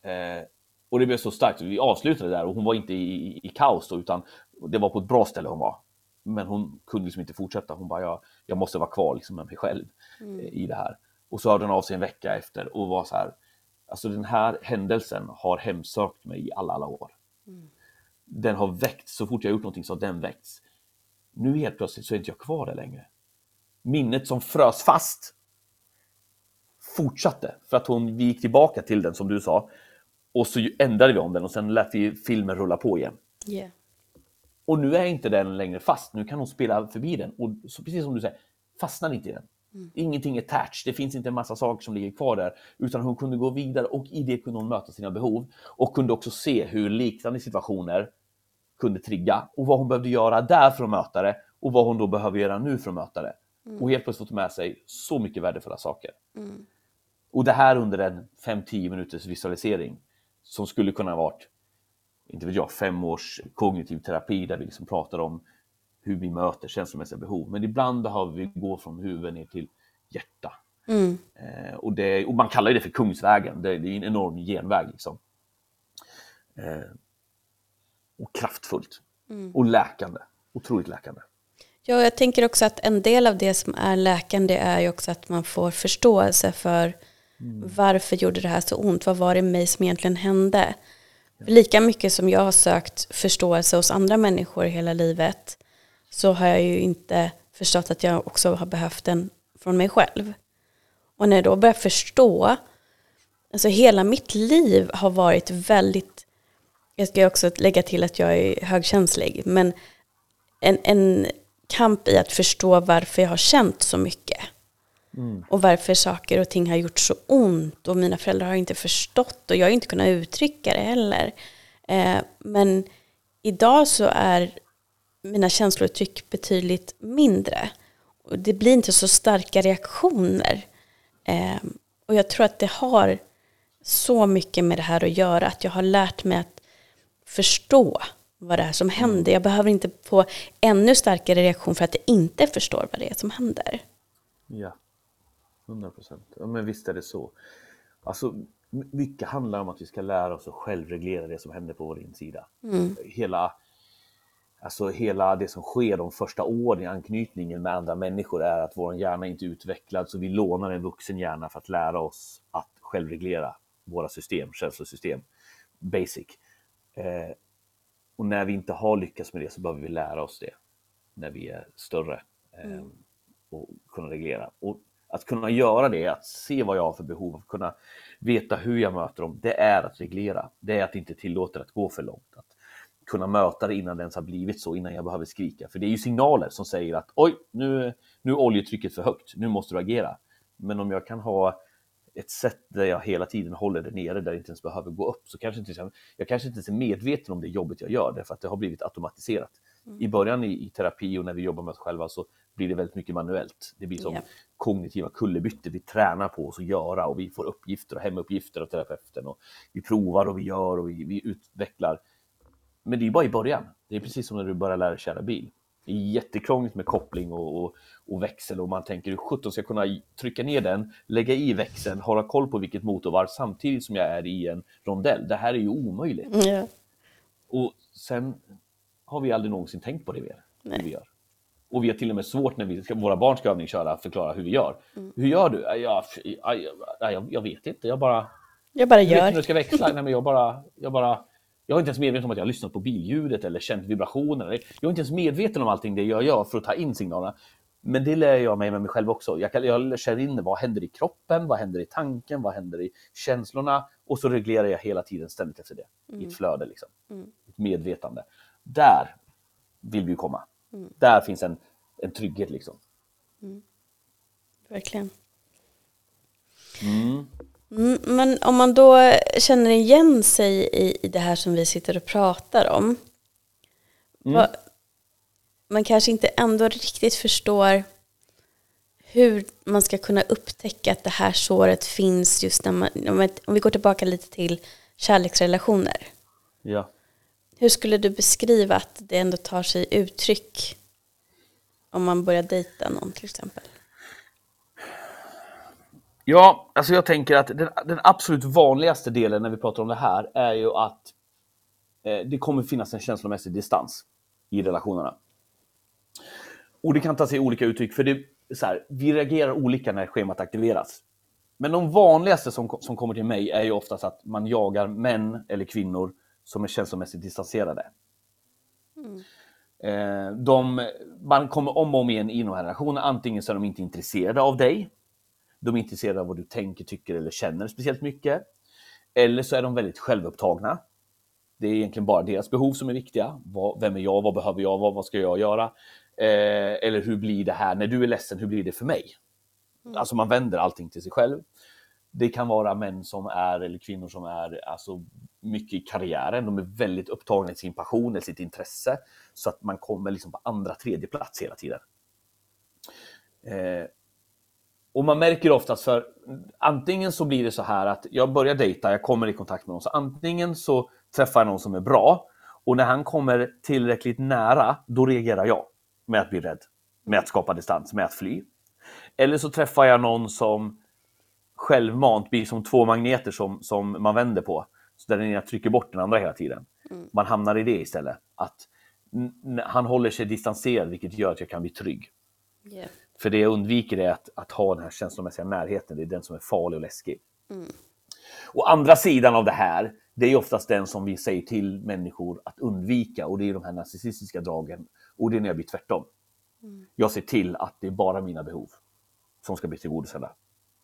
Eh, och det blev så starkt, vi avslutade där och hon var inte i, i, i kaos då, utan det var på ett bra ställe hon var, men hon kunde liksom inte fortsätta. Hon bara, jag, jag måste vara kvar liksom med mig själv mm. eh, i det här. Och så hörde hon av sig en vecka efter och var så här: alltså den här händelsen har hemsökt mig i alla, alla år. Mm. Den har väckts, så fort jag gjort någonting så har den väckts. Nu helt plötsligt så är inte jag kvar där längre. Minnet som frös fast fortsatte. För att hon, vi gick tillbaka till den som du sa. Och så ändrade vi om den och sen lät vi filmen rulla på igen. Yeah. Och nu är inte den längre fast. Nu kan hon spela förbi den. Och så, precis som du säger, fastnar inte i den. Mm. Ingenting är attached, det finns inte en massa saker som ligger kvar där, utan hon kunde gå vidare och i det kunde hon möta sina behov och kunde också se hur liknande situationer kunde trigga och vad hon behövde göra där för att möta det och vad hon då behöver göra nu för att möta det. Mm. Och helt plötsligt fått med sig så mycket värdefulla saker. Mm. Och det här under en fem till tio minuters visualisering som skulle kunna ha varit, inte vet jag, fem års kognitiv terapi där vi liksom pratar om hur vi möter känslomässiga behov. Men ibland behöver vi gå från huvud ner till hjärta. Mm. Eh, och, det, och man kallar det för kungsvägen. Det, det är en enorm genväg. Liksom. Eh, och kraftfullt. Mm. Och läkande. Otroligt läkande. Ja, jag tänker också att en del av det som är läkande är ju också att man får förståelse för Mm. Varför gjorde det här så ont? Vad var det mig som egentligen hände? Ja. Lika mycket som jag har sökt förståelse hos andra människor hela livet, så har jag ju inte förstått att jag också har behövt den från mig själv. Och när jag då börjar förstå, alltså hela mitt liv har varit väldigt, jag ska också lägga till att jag är högkänslig, men en, en kamp i att förstå varför jag har känt så mycket. Mm. Och varför saker och ting har gjort så ont, och mina föräldrar har inte förstått och jag har inte kunnat uttrycka det heller. Eh, men idag så är mina känslouttryck betydligt mindre. Och det blir inte så starka reaktioner. Eh, och jag tror att det har så mycket med det här att göra, att jag har lärt mig att förstå vad det är som händer. Jag behöver inte få ännu starkare reaktion för att jag inte förstår vad det är som händer. Ja. hundra procent. Ja, men visst är det så. Alltså, mycket handlar om att vi ska lära oss att självreglera det som händer på vår insida. Mm. Hela, alltså hela det som sker de första åren i anknytningen med andra människor är att vår hjärna inte är utvecklad, så vi lånar en vuxen hjärna för att lära oss att självreglera våra system, känslosystem, basic. Eh, och när vi inte har lyckats med det så behöver vi lära oss det när vi är större eh, mm. och kunna reglera. Och att kunna göra det, att se vad jag har för behov, att kunna veta hur jag möter dem, det är att reglera. Det är att inte tillåta att gå för långt. Att kunna möta det innan det ens har blivit så, innan jag behöver skrika. För det är ju signaler som säger att oj, nu, nu är oljetrycket för högt, nu måste du agera. Men om jag kan ha ett sätt där jag hela tiden håller det nere, där det inte ens behöver gå upp, så kanske inte, jag kanske inte ens är medveten om det jobbet jag gör, därför att det har blivit automatiserat. Mm. I början i, i terapi och när vi jobbar med oss själva så blir det väldigt mycket manuellt. Det blir som yeah. kognitiva kullerbyttor vi tränar på oss att göra, och vi får uppgifter och hemuppgifter av terapeuten och vi provar och vi gör och vi, vi utvecklar. Men det är bara i början. Det är precis som när du börjar lära köra bil. Det är jättekrångligt med koppling och, och, och växel, och man tänker hur sjutton ska jag kunna trycka ner den, lägga i växeln, hålla koll på vilket motorvarv samtidigt som jag är i en rondell. Det här är ju omöjligt. Yeah. Och sen har vi aldrig någonsin tänkt på det mer, hur vi gör. Och vi har till och med svårt när vi ska, våra barn ska övningsköra, förklara hur vi gör. Mm. Hur gör du? Jag, jag, jag, jag vet inte, jag bara... Jag bara jag gör. Jag vet inte hur du ska växla. Nej, men jag, bara, jag, bara, jag är inte ens medveten om att jag har lyssnat på billjudet eller känt vibrationer. Jag är inte ens medveten om allting det jag gör för att ta in signalerna. Men det lär jag mig med mig själv också. Jag, kan, jag känner in vad händer i kroppen, vad händer i tanken, vad händer i känslorna. Och så reglerar jag hela tiden ständigt efter det. Mm. I ett flöde liksom. Mm. Ett medvetande. Där vill vi ju komma. Mm. Där finns en, en trygghet liksom. Mm. Verkligen. Mm. Mm, men om man då känner igen sig i, i det här som vi sitter och pratar om. Mm. Vad, man kanske inte ändå riktigt förstår hur man ska kunna upptäcka att det här såret finns just när man, om, ett, om vi går tillbaka lite till kärleksrelationer. Ja. Hur skulle du beskriva att det ändå tar sig uttryck om man börjar dejta någon till exempel? Ja, alltså jag tänker att den, den absolut vanligaste delen när vi pratar om det här är ju att eh, det kommer finnas en känslomässig distans i relationerna. Och det kan ta sig olika uttryck, för det, så här, vi reagerar olika när schemat aktiveras. Men de vanligaste som, som kommer till mig är ju oftast att man jagar män eller kvinnor som är känslomässigt distanserade. Mm. Eh, de, man kommer om och om igen in i relationer. Antingen så är de inte intresserade av dig. De är intresserade av vad du tänker, tycker eller känner speciellt mycket. Eller så är de väldigt självupptagna. Det är egentligen bara deras behov som är viktiga. Vad, vem är jag? Vad behöver jag? Vad, vad ska jag göra? Eh, eller hur blir det här? När du är ledsen, hur blir det för mig? Mm. Alltså man vänder allting till sig själv. Det kan vara män som är, eller kvinnor som är, alltså mycket i karriären. De är väldigt upptagna i sin passion eller sitt intresse. Så att man kommer liksom på andra, tredje plats hela tiden. Eh, och man märker oftast, för antingen så blir det så här att jag börjar dejta, jag kommer i kontakt med någon. Så antingen så träffar jag någon som är bra. Och när han kommer tillräckligt nära, då reagerar jag med att bli rädd. Med att skapa distans, med att fly. Eller så träffar jag någon som självmant blir som två magneter som, som man vänder på. Så där den ena trycker bort den andra hela tiden. Mm. Man hamnar i det istället. Att n- han håller sig distanserad, vilket gör att jag kan bli trygg. Yeah. För det jag undviker är att, att ha den här känslomässiga närheten. Det är den som är farlig och läskig. Mm. Och andra sidan av det här, det är oftast den som vi säger till människor att undvika, och det är de här narcissistiska dragen, och det är när jag blir tvärtom. Mm. Jag ser till att det är bara mina behov som ska bli tillgodosedda.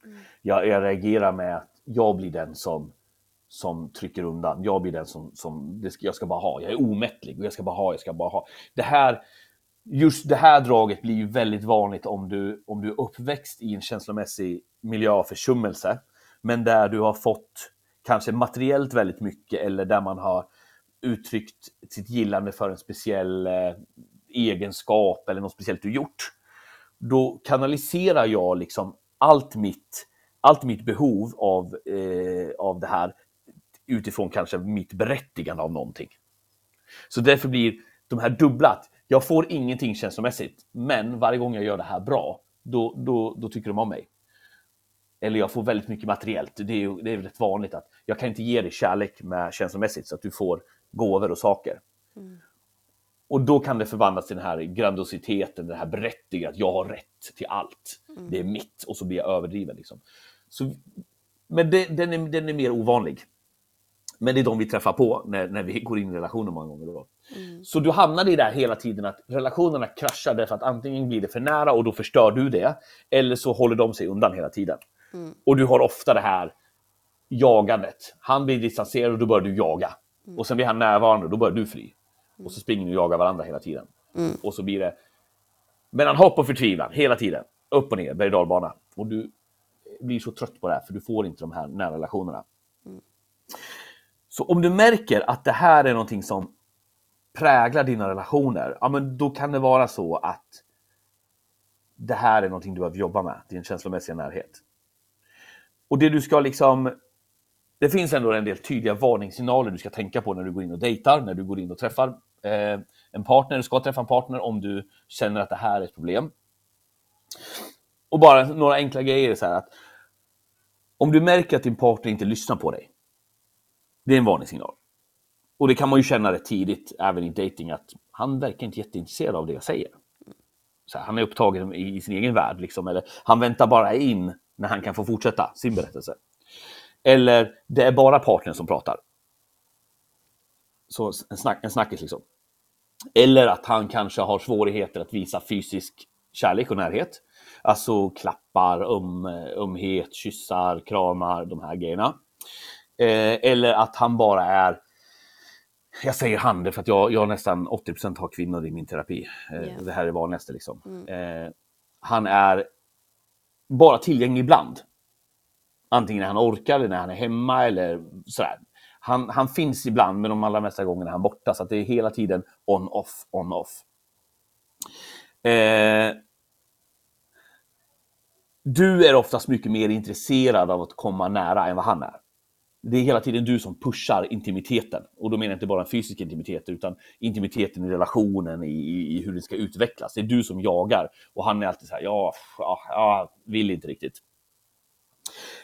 Mm. Jag, jag reagerar med att jag blir den som, som trycker undan, jag blir den som, som det ska, jag ska bara ha, jag är omättlig och jag ska bara ha, jag ska bara ha. Det här, just det här draget blir ju väldigt vanligt om du, om du är uppväxt i en känslomässig miljö av försummelse, men där du har fått kanske materiellt väldigt mycket, eller där man har uttryckt sitt gillande för en speciell eh, egenskap eller något speciellt du gjort. Då kanaliserar jag liksom allt mitt, allt mitt behov av, eh, av det här utifrån kanske mitt berättigande av någonting. Så därför blir de här dubblat. Jag får ingenting känslomässigt, men varje gång jag gör det här bra, då, då, då tycker de om mig. Eller jag får väldigt mycket materiellt. Det är ju, det är rätt vanligt att jag kan inte ge dig kärlek med känslomässigt så att du får gåvor och saker. Mm. Och då kan det förvandlas till den här grandiositeten, det här berättiga att jag har rätt till allt. Mm. Det är mitt, och så blir jag överdriven. Liksom. Så, men det, den, är, den är mer ovanlig. Men det är de vi träffar på när, när vi går in i relationer många gånger. Då. Mm. Så du hamnar i det här hela tiden att relationerna kraschar därför att antingen blir det för nära och då förstör du det. Eller så håller de sig undan hela tiden. Mm. Och du har ofta det här jagandet. Han blir distanserad och då börjar du jaga. Mm. Och sen blir han närvarande och då börjar du fri. Mm. Och så springer du och jagar varandra hela tiden. Mm. Och så blir det mellan hopp och förtvivlan hela tiden. Upp och ner, berg- och dalbana. Och du blir så trött på det här för du får inte de här nära relationerna. Mm. Så om du märker att det här är någonting som präglar dina relationer, ja, men då kan det vara så att det här är någonting du behöver jobba med, din känslomässiga närhet. Och det du ska liksom, det finns ändå en del tydliga varningssignaler du ska tänka på när du går in och dejtar, när du går in och träffar eh, en partner, du ska träffa en partner om du känner att det här är ett problem. Och bara några enkla grejer är så här att om du märker att din partner inte lyssnar på dig, det är en varningssignal. Och det kan man ju känna rätt tidigt, även i dating, att han verkar inte jätteintresserad av det jag säger. Så här, han är upptagen i, i sin egen värld, liksom, eller han väntar bara in när han kan få fortsätta sin berättelse. Eller det är bara partnern som pratar. Så en, snack, en snackis liksom. Eller att han kanske har svårigheter att visa fysisk kärlek och närhet. Alltså klappar, um, umhet, kyssar, kramar, de här grejerna. Eh, eller att han bara är, jag säger han för att jag, jag nästan åttio procent har kvinnor i min terapi. Eh, yeah. Det här är vanligaste liksom. Mm. Eh, han är bara tillgänglig ibland. Antingen när han orkar eller när han är hemma eller sådär. Han, han finns ibland, men de allra mesta gångerna är han borta. Så att det är hela tiden on-off, on-off. Eh, du är oftast mycket mer intresserad av att komma nära än vad han är. Det är hela tiden du som pushar intimiteten. Och då menar jag inte bara en fysisk intimitet, utan intimiteten i relationen, i, i hur den ska utvecklas. Det är du som jagar. Och han är alltid så här, ja, ja, ja vill inte riktigt.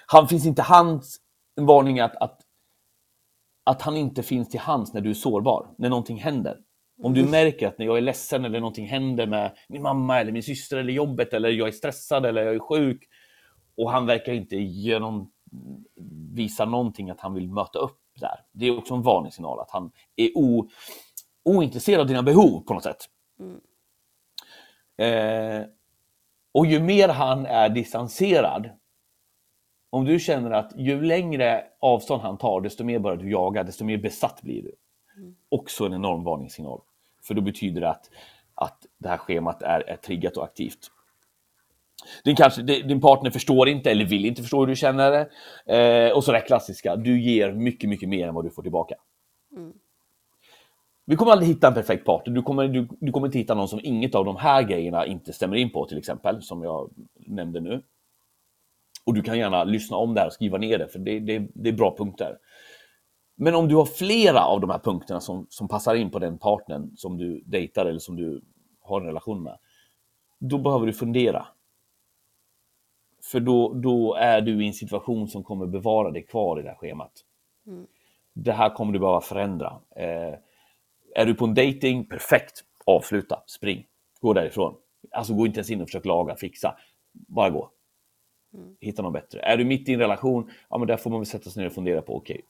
Han finns inte hands, en varning att, att, att han inte finns till hands när du är sårbar, när någonting händer. Om du märker att när jag är ledsen eller någonting händer med min mamma eller min syster eller jobbet, eller jag är stressad eller jag är sjuk, och han verkar inte genom visa någonting att han vill möta upp där. Det är också en varningssignal att han är o, ointresserad av dina behov på något sätt. Mm. Eh, och ju mer han är distanserad, om du känner att ju längre avstånd han tar, desto mer börjar du jaga, desto mer besatt blir du. Mm. Också en enorm varningssignal. För då betyder det att, att det här schemat är, är triggat och aktivt. Din, kanske, din partner förstår inte eller vill inte förstå hur du känner det. Eh, och så det klassiska, du ger mycket, mycket mer än vad du får tillbaka. Mm. Vi kommer aldrig hitta en perfekt partner. Du kommer, du, du kommer inte hitta någon som inget av de här grejerna inte stämmer in på, till exempel, som jag nämnde nu. Och du kan gärna lyssna om det här och skriva ner det, för det, det, det är bra punkter. Men om du har flera av de här punkterna som, som passar in på den partnern som du dejtar eller som du har en relation med, då behöver du fundera. För då, då är du i en situation som kommer bevara dig kvar i det här schemat. Mm. Det här kommer du behöva förändra. Eh, är du på en dating? Perfekt. Avsluta. Spring. Gå därifrån. Alltså gå inte ens in och försök laga, fixa. Bara gå. Mm. Hitta något bättre. Är du mitt i en relation, ja, men där får man väl sätta sig ner och fundera på, okej, okay,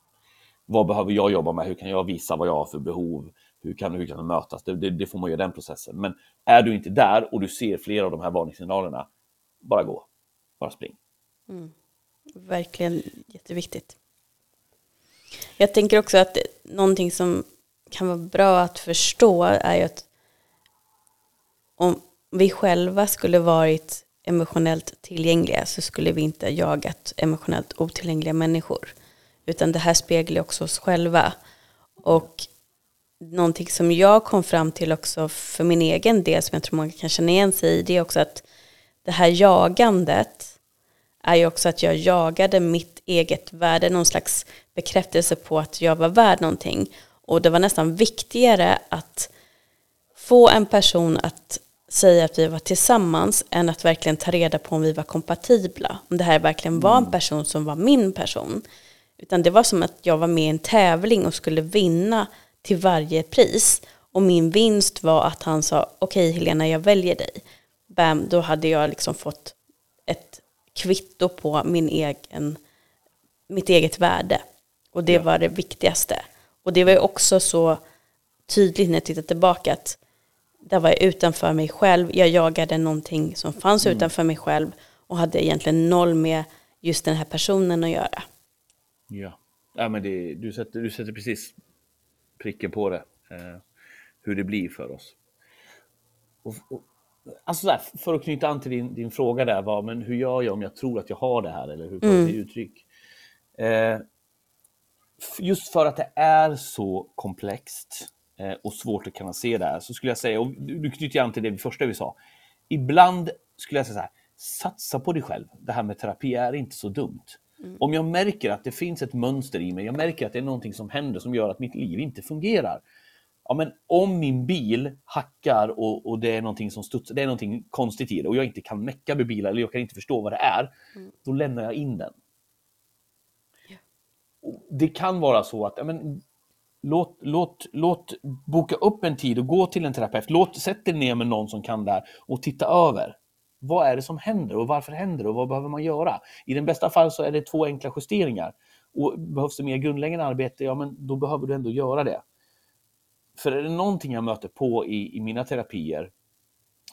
vad behöver jag jobba med? Hur kan jag visa vad jag har för behov? Hur kan, hur kan vi mötas? Det, det, det får man göra den processen. Men är du inte där och du ser flera av de här varningssignalerna, bara gå. Bara spring. Mm. Verkligen jätteviktigt. Jag tänker också att någonting som kan vara bra att förstå är ju att om vi själva skulle varit emotionellt tillgängliga så skulle vi inte jagat emotionellt otillgängliga människor. Utan det här speglar också oss själva. Och någonting som jag kom fram till också för min egen del, som jag tror många kan känna igen sig i, det är också att det här jagandet är ju också att jag jagade mitt eget värde, någon slags bekräftelse på att jag var värd någonting. Och det var nästan viktigare att få en person att säga att vi var tillsammans än att verkligen ta reda på om vi var kompatibla. Om det här verkligen var en person som var min person. Utan det var som att jag var med i en tävling och skulle vinna till varje pris. Och min vinst var att han sa, okej Helena, jag väljer dig. Bam, då hade jag liksom fått ett kvitto på min egen, mitt eget värde. Och det ja. var det viktigaste. Och det var ju också så tydligt när jag tittade tillbaka att där var jag utanför mig själv. Jag jagade någonting som fanns mm. utanför mig själv och hade egentligen noll med just den här personen att göra. Ja, ja men det, du, sätter, du sätter precis pricken på det. Eh, hur det blir för oss. Och, och, alltså där, för att knyta an till din, din fråga där, var, men hur gör jag om jag tror att jag har det här? Eller hur tar mm. det uttryck? Eh, just för att det är så komplext och svårt att kunna se det här, så skulle jag säga, och du knyter an till det första vi sa, ibland skulle jag säga så här, satsa på dig själv. Det här med terapi är inte så dumt. Mm. Om jag märker att det finns ett mönster i mig, jag märker att det är någonting som händer som gör att mitt liv inte fungerar. Ja, men om min bil hackar och, och det är någonting som studsar, det är någonting konstigt i det och jag inte kan mecka med bilar eller jag kan inte förstå vad det är, mm. då lämnar jag in den. Yeah. Det kan vara så att, ja, men Låt, låt, låt boka upp en tid och gå till en terapeut. Låt, sätt dig ner med någon som kan där och titta över. Vad är det som händer och varför händer det och vad behöver man göra? I den bästa fall så är det två enkla justeringar. Och behövs det mer grundläggande arbete, ja men då behöver du ändå göra det. För är det någonting jag möter på i, i mina terapier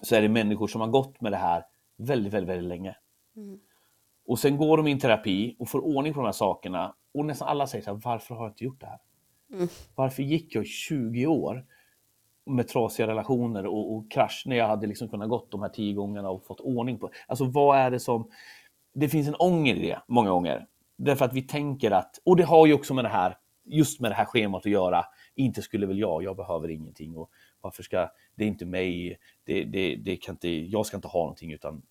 så är det människor som har gått med det här väldigt, väldigt, väldigt länge. Mm. Och sen går de in i terapi och får ordning på de här sakerna och nästan alla säger så här, varför har jag inte gjort det här? Mm. Varför gick jag tjugo år med trasiga relationer och, och krasch när jag hade liksom kunnat gått de här tio gångerna och fått ordning på? Alltså vad är det som... Det finns en ånger i det många gånger. Därför att vi tänker att... Och det har ju också med det här, just med det här schemat att göra. Inte skulle väl jag, jag behöver ingenting. Och varför ska... Det är inte mig. Det, det, det kan inte, jag ska inte ha någonting utan...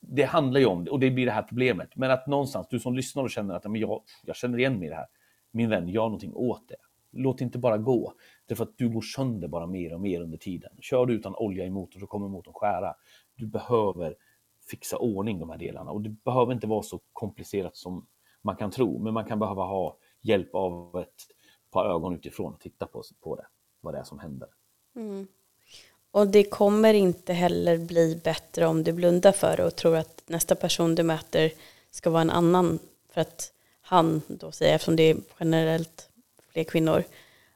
Det handlar ju om det. Och det blir det här problemet. Men att någonstans, du som lyssnar och känner att men jag, jag känner igen mig i det här. Min vän, gör någonting åt det. Låt inte bara gå. Därför att du går sönder bara mer och mer under tiden. Kör du utan olja i motorn så kommer motorn skära. Du behöver fixa ordning de här delarna. Och det behöver inte vara så komplicerat som man kan tro. Men man kan behöva ha hjälp av ett par ögon utifrån och titta på, på det. Vad det är som händer. Mm. Och det kommer inte heller bli bättre om du blundar för det och tror att nästa person du möter ska vara en annan. För att han då säger, eftersom det är generellt fler kvinnor,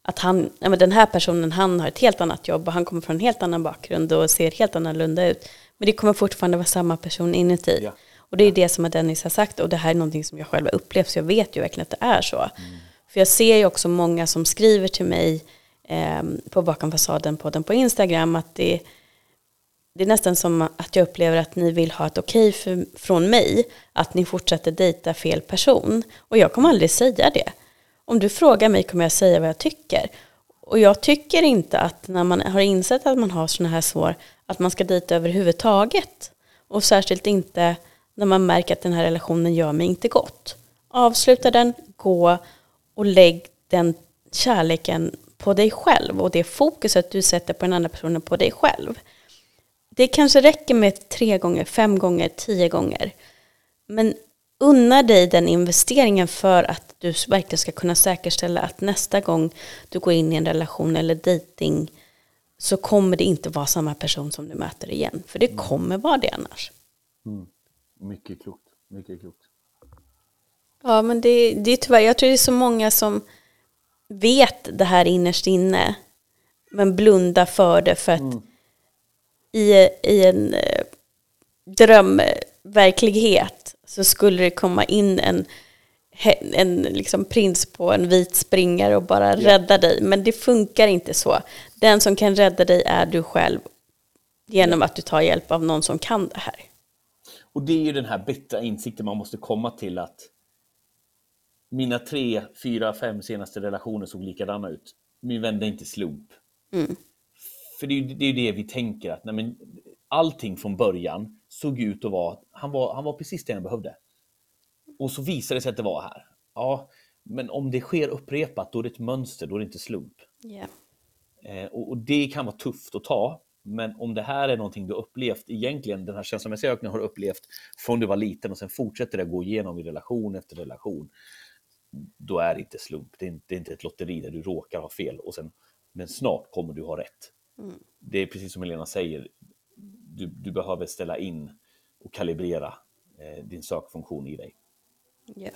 att han, ja, men den här personen, han har ett helt annat jobb och han kommer från en helt annan bakgrund och ser helt annorlunda ut. Men det kommer fortfarande vara samma person inuti. Ja. Och det är det som Dennis har sagt, och det här är någonting som jag själv har upplevt, så jag vet ju verkligen att det är så. Mm. För jag ser ju också många som skriver till mig eh, på Bakom fasaden på den på Instagram att det, det är nästan som att jag upplever att ni vill ha ett okej för, från mig att ni fortsätter dejta fel person. Och jag kommer aldrig säga det. Om du frågar mig kommer jag säga vad jag tycker. Och jag tycker inte att när man har insett att man har såna här sår att man ska dejta överhuvudtaget. Och särskilt inte när man märker att den här relationen gör mig inte gott. Avsluta den, gå och lägg den kärleken på dig själv. Och det fokuset du sätter på den andra personen på dig själv. Det kanske räcker med tre gånger, fem gånger, tio gånger. Men unna dig den investeringen för att du verkligen ska kunna säkerställa att nästa gång du går in i en relation eller dejting så kommer det inte vara samma person som du möter igen. För det mm. kommer vara det annars. Mm. Mycket klokt. Mycket klokt. Ja, men det, det är tyvärr, jag tror det är så många som vet det här innerst inne men blundar för det för att mm. i, i en eh, drömverklighet så skulle det komma in en, en liksom prins på en vit springare och bara ja. rädda dig. Men det funkar inte så. Den som kan rädda dig är du själv genom att du tar hjälp av någon som kan det här. Och det är ju den här bittra insikten man måste komma till, att mina tre, fyra, fem senaste relationer såg likadana ut. Min vän är inte slump. Mm. För det är ju det, det vi tänker, att nej men, allting från början såg ut att vara, han var, han var precis det jag behövde. Och så visade det sig att det var här. Ja, men om det sker upprepat, då är det ett mönster, då är det inte slump. Yeah. Eh, och, och det kan vara tufft att ta. Men om det här är någonting du har upplevt egentligen, den här känslomässiga ökningen har du upplevt från du var liten och sen fortsätter det gå igenom i relation efter relation, då är det inte slump. Det är inte, det är inte ett lotteri där du råkar ha fel och sen, men snart kommer du ha rätt. Mm. Det är precis som Helena säger, du, du behöver ställa in och kalibrera eh, din sökfunktion i dig. Yeah.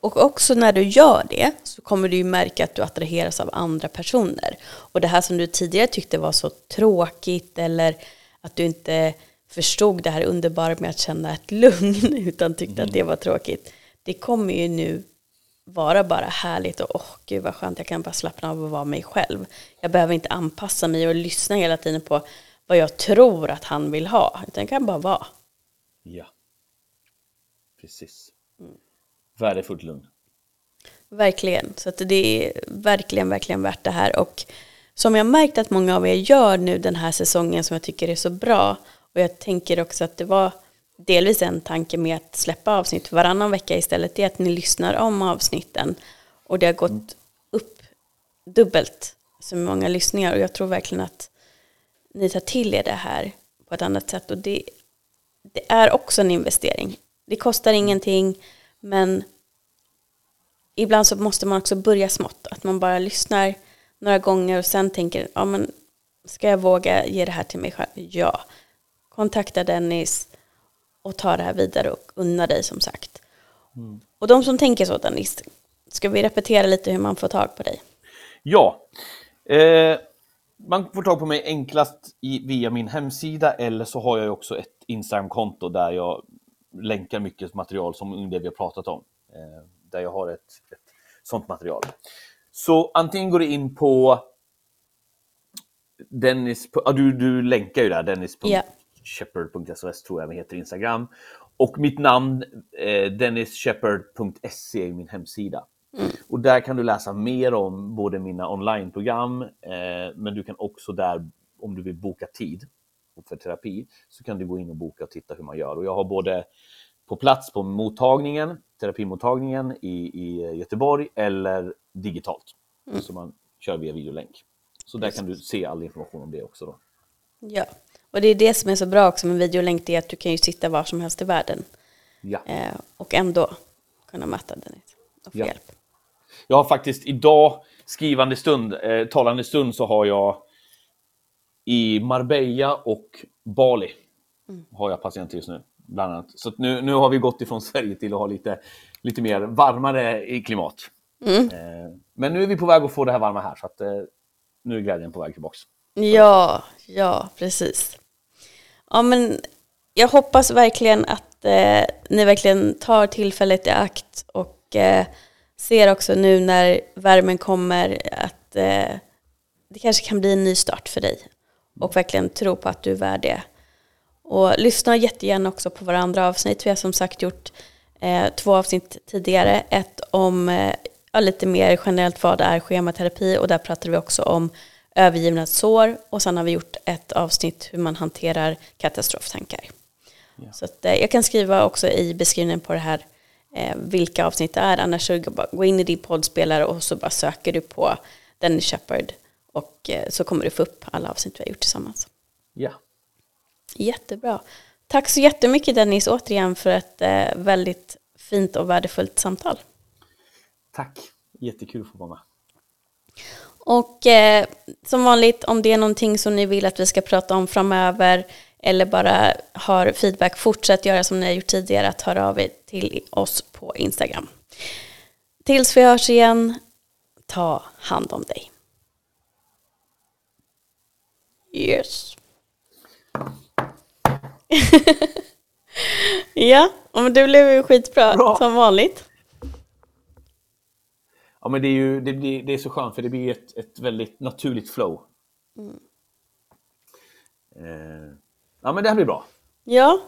Och också när du gör det så kommer du ju märka att du attraheras av andra personer. Och det här som du tidigare tyckte var så tråkigt eller att du inte förstod det här underbara med att känna ett lugn utan tyckte mm. att det var tråkigt. Det kommer ju nu vara bara härligt och åh oh, gud vad skönt, jag kan bara slappna av och vara mig själv. Jag behöver inte anpassa mig och lyssna hela tiden på vad jag tror att han vill ha. Utan jag kan bara vara. Ja, precis. Mm. Värdefullt lugn. Verkligen. Så att det är verkligen, verkligen värt det här. Och som jag märkt att många av er gör nu den här säsongen som jag tycker är så bra. Och jag tänker också att det var delvis en tanke med att släppa avsnitt varannan vecka istället. Är att ni lyssnar om avsnitten. Och det har gått mm. upp dubbelt så många lyssningar. Och jag tror verkligen att ni tar till er det här på ett annat sätt. Och det, det är också en investering. Det kostar ingenting. Men ibland så måste man också börja smått. Att man bara lyssnar några gånger och sen tänker, ja men ska jag våga ge det här till mig själv? Ja. Kontakta Dennis och ta det här vidare och unna dig som sagt. Mm. Och de som tänker så, Dennis, ska vi repetera lite hur man får tag på dig? Ja. Eh, man får tag på mig enklast i, via min hemsida, eller så har jag också ett Instagram-konto där jag länkar mycket material som det vi har pratat om. Eh, där jag har ett, ett sånt material. Så antingen går du in på Dennis... Ah, du, du länkar ju där, dennis punkt shepherd punkt s o s tror jag heter Instagram. Och mitt namn, eh, dennis shepherd punkt s e är min hemsida. Mm. Och där kan du läsa mer om både mina onlineprogram, eh, men du kan också där, om du vill boka tid för terapi, så kan du gå in och boka och titta hur man gör. Och jag har både på plats på mottagningen, terapimottagningen i, i Göteborg, eller digitalt. Mm. Så man kör via videolänk. Så där kan du se all information om det också då. Ja, och det är det som är så bra också med videolänk, det är att du kan ju sitta var som helst i världen. Ja. Eh, och ändå kunna möta den och få ja. hjälp. Jag har faktiskt idag, skrivande stund, eh, talande stund, så har jag i Marbella och Bali mm. har jag patienter just nu, bland annat. Så att nu, nu har vi gått ifrån Sverige till att ha lite, lite mer varmare i klimat. Mm. Eh, men nu är vi på väg att få det här varma här, så att eh, nu är glädjen på väg tillbaka. Ja, ja, precis. Ja, men jag hoppas verkligen att eh, ni verkligen tar tillfället i akt och eh, ser också nu när värmen kommer att eh, det kanske kan bli en ny start för dig. Och verkligen tro på att du är värd det. Och lyssna jättegärna också på våra andra avsnitt. Vi har som sagt gjort eh, två avsnitt tidigare. Ett om eh, lite mer generellt vad det är schematerapi. Och där pratar vi också om övergivna sår. Och sen har vi gjort ett avsnitt hur man hanterar katastroftankar. Ja. Så att, eh, jag kan skriva också i beskrivningen på det här eh, vilka avsnitt det är. Annars så gå in i din poddspelare och så bara söker du på Dennis Shepherd. Och så kommer du få upp alla avsnitt vi har gjort tillsammans. Ja. Jättebra. Tack så jättemycket, Dennis, återigen för ett väldigt fint och värdefullt samtal. Tack. Jättekul att få vara med. Och eh, som vanligt, om det är någonting som ni vill att vi ska prata om framöver eller bara har feedback, fortsätt göra som ni har gjort tidigare, att höra av er till oss på Instagram. Tills vi hörs igen, ta hand om dig. Yes. Ja, men du blev ju skitbra. Bra. Som vanligt. Ja, men det är ju det, det, det är så skönt, för det blir ett, ett väldigt naturligt flow. Mm. Eh, ja, men det här blir bra. Ja,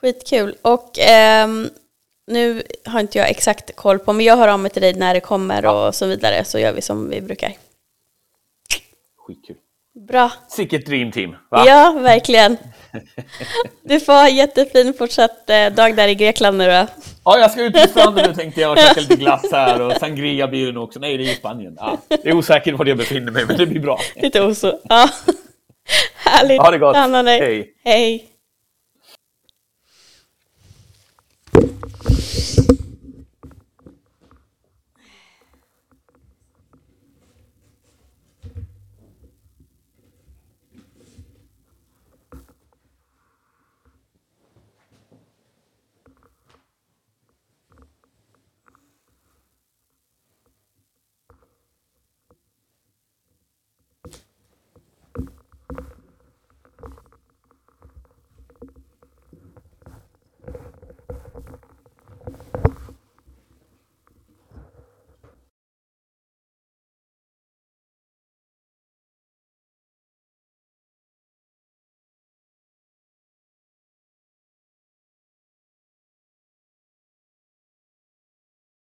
skitkul. Och ehm, nu har inte jag exakt koll på, men jag hör av mig till dig när det kommer, ja, och så vidare, så gör vi som vi brukar. Skitkul. Bra. Sicket dream team, va? Ja, verkligen. Du får ha jättefin fortsatt dag där i Grekland nu då. Ja, jag ska ut till stranden nu, tänkte jag, och käka lite glass här, och sangria blir nu också. Nej, det är i Spanien. Ja, det är osäkert var jag befinner mig, men det blir bra. Lite osäkert. Ja. Härligt. Ha det gott. Hej. Hej.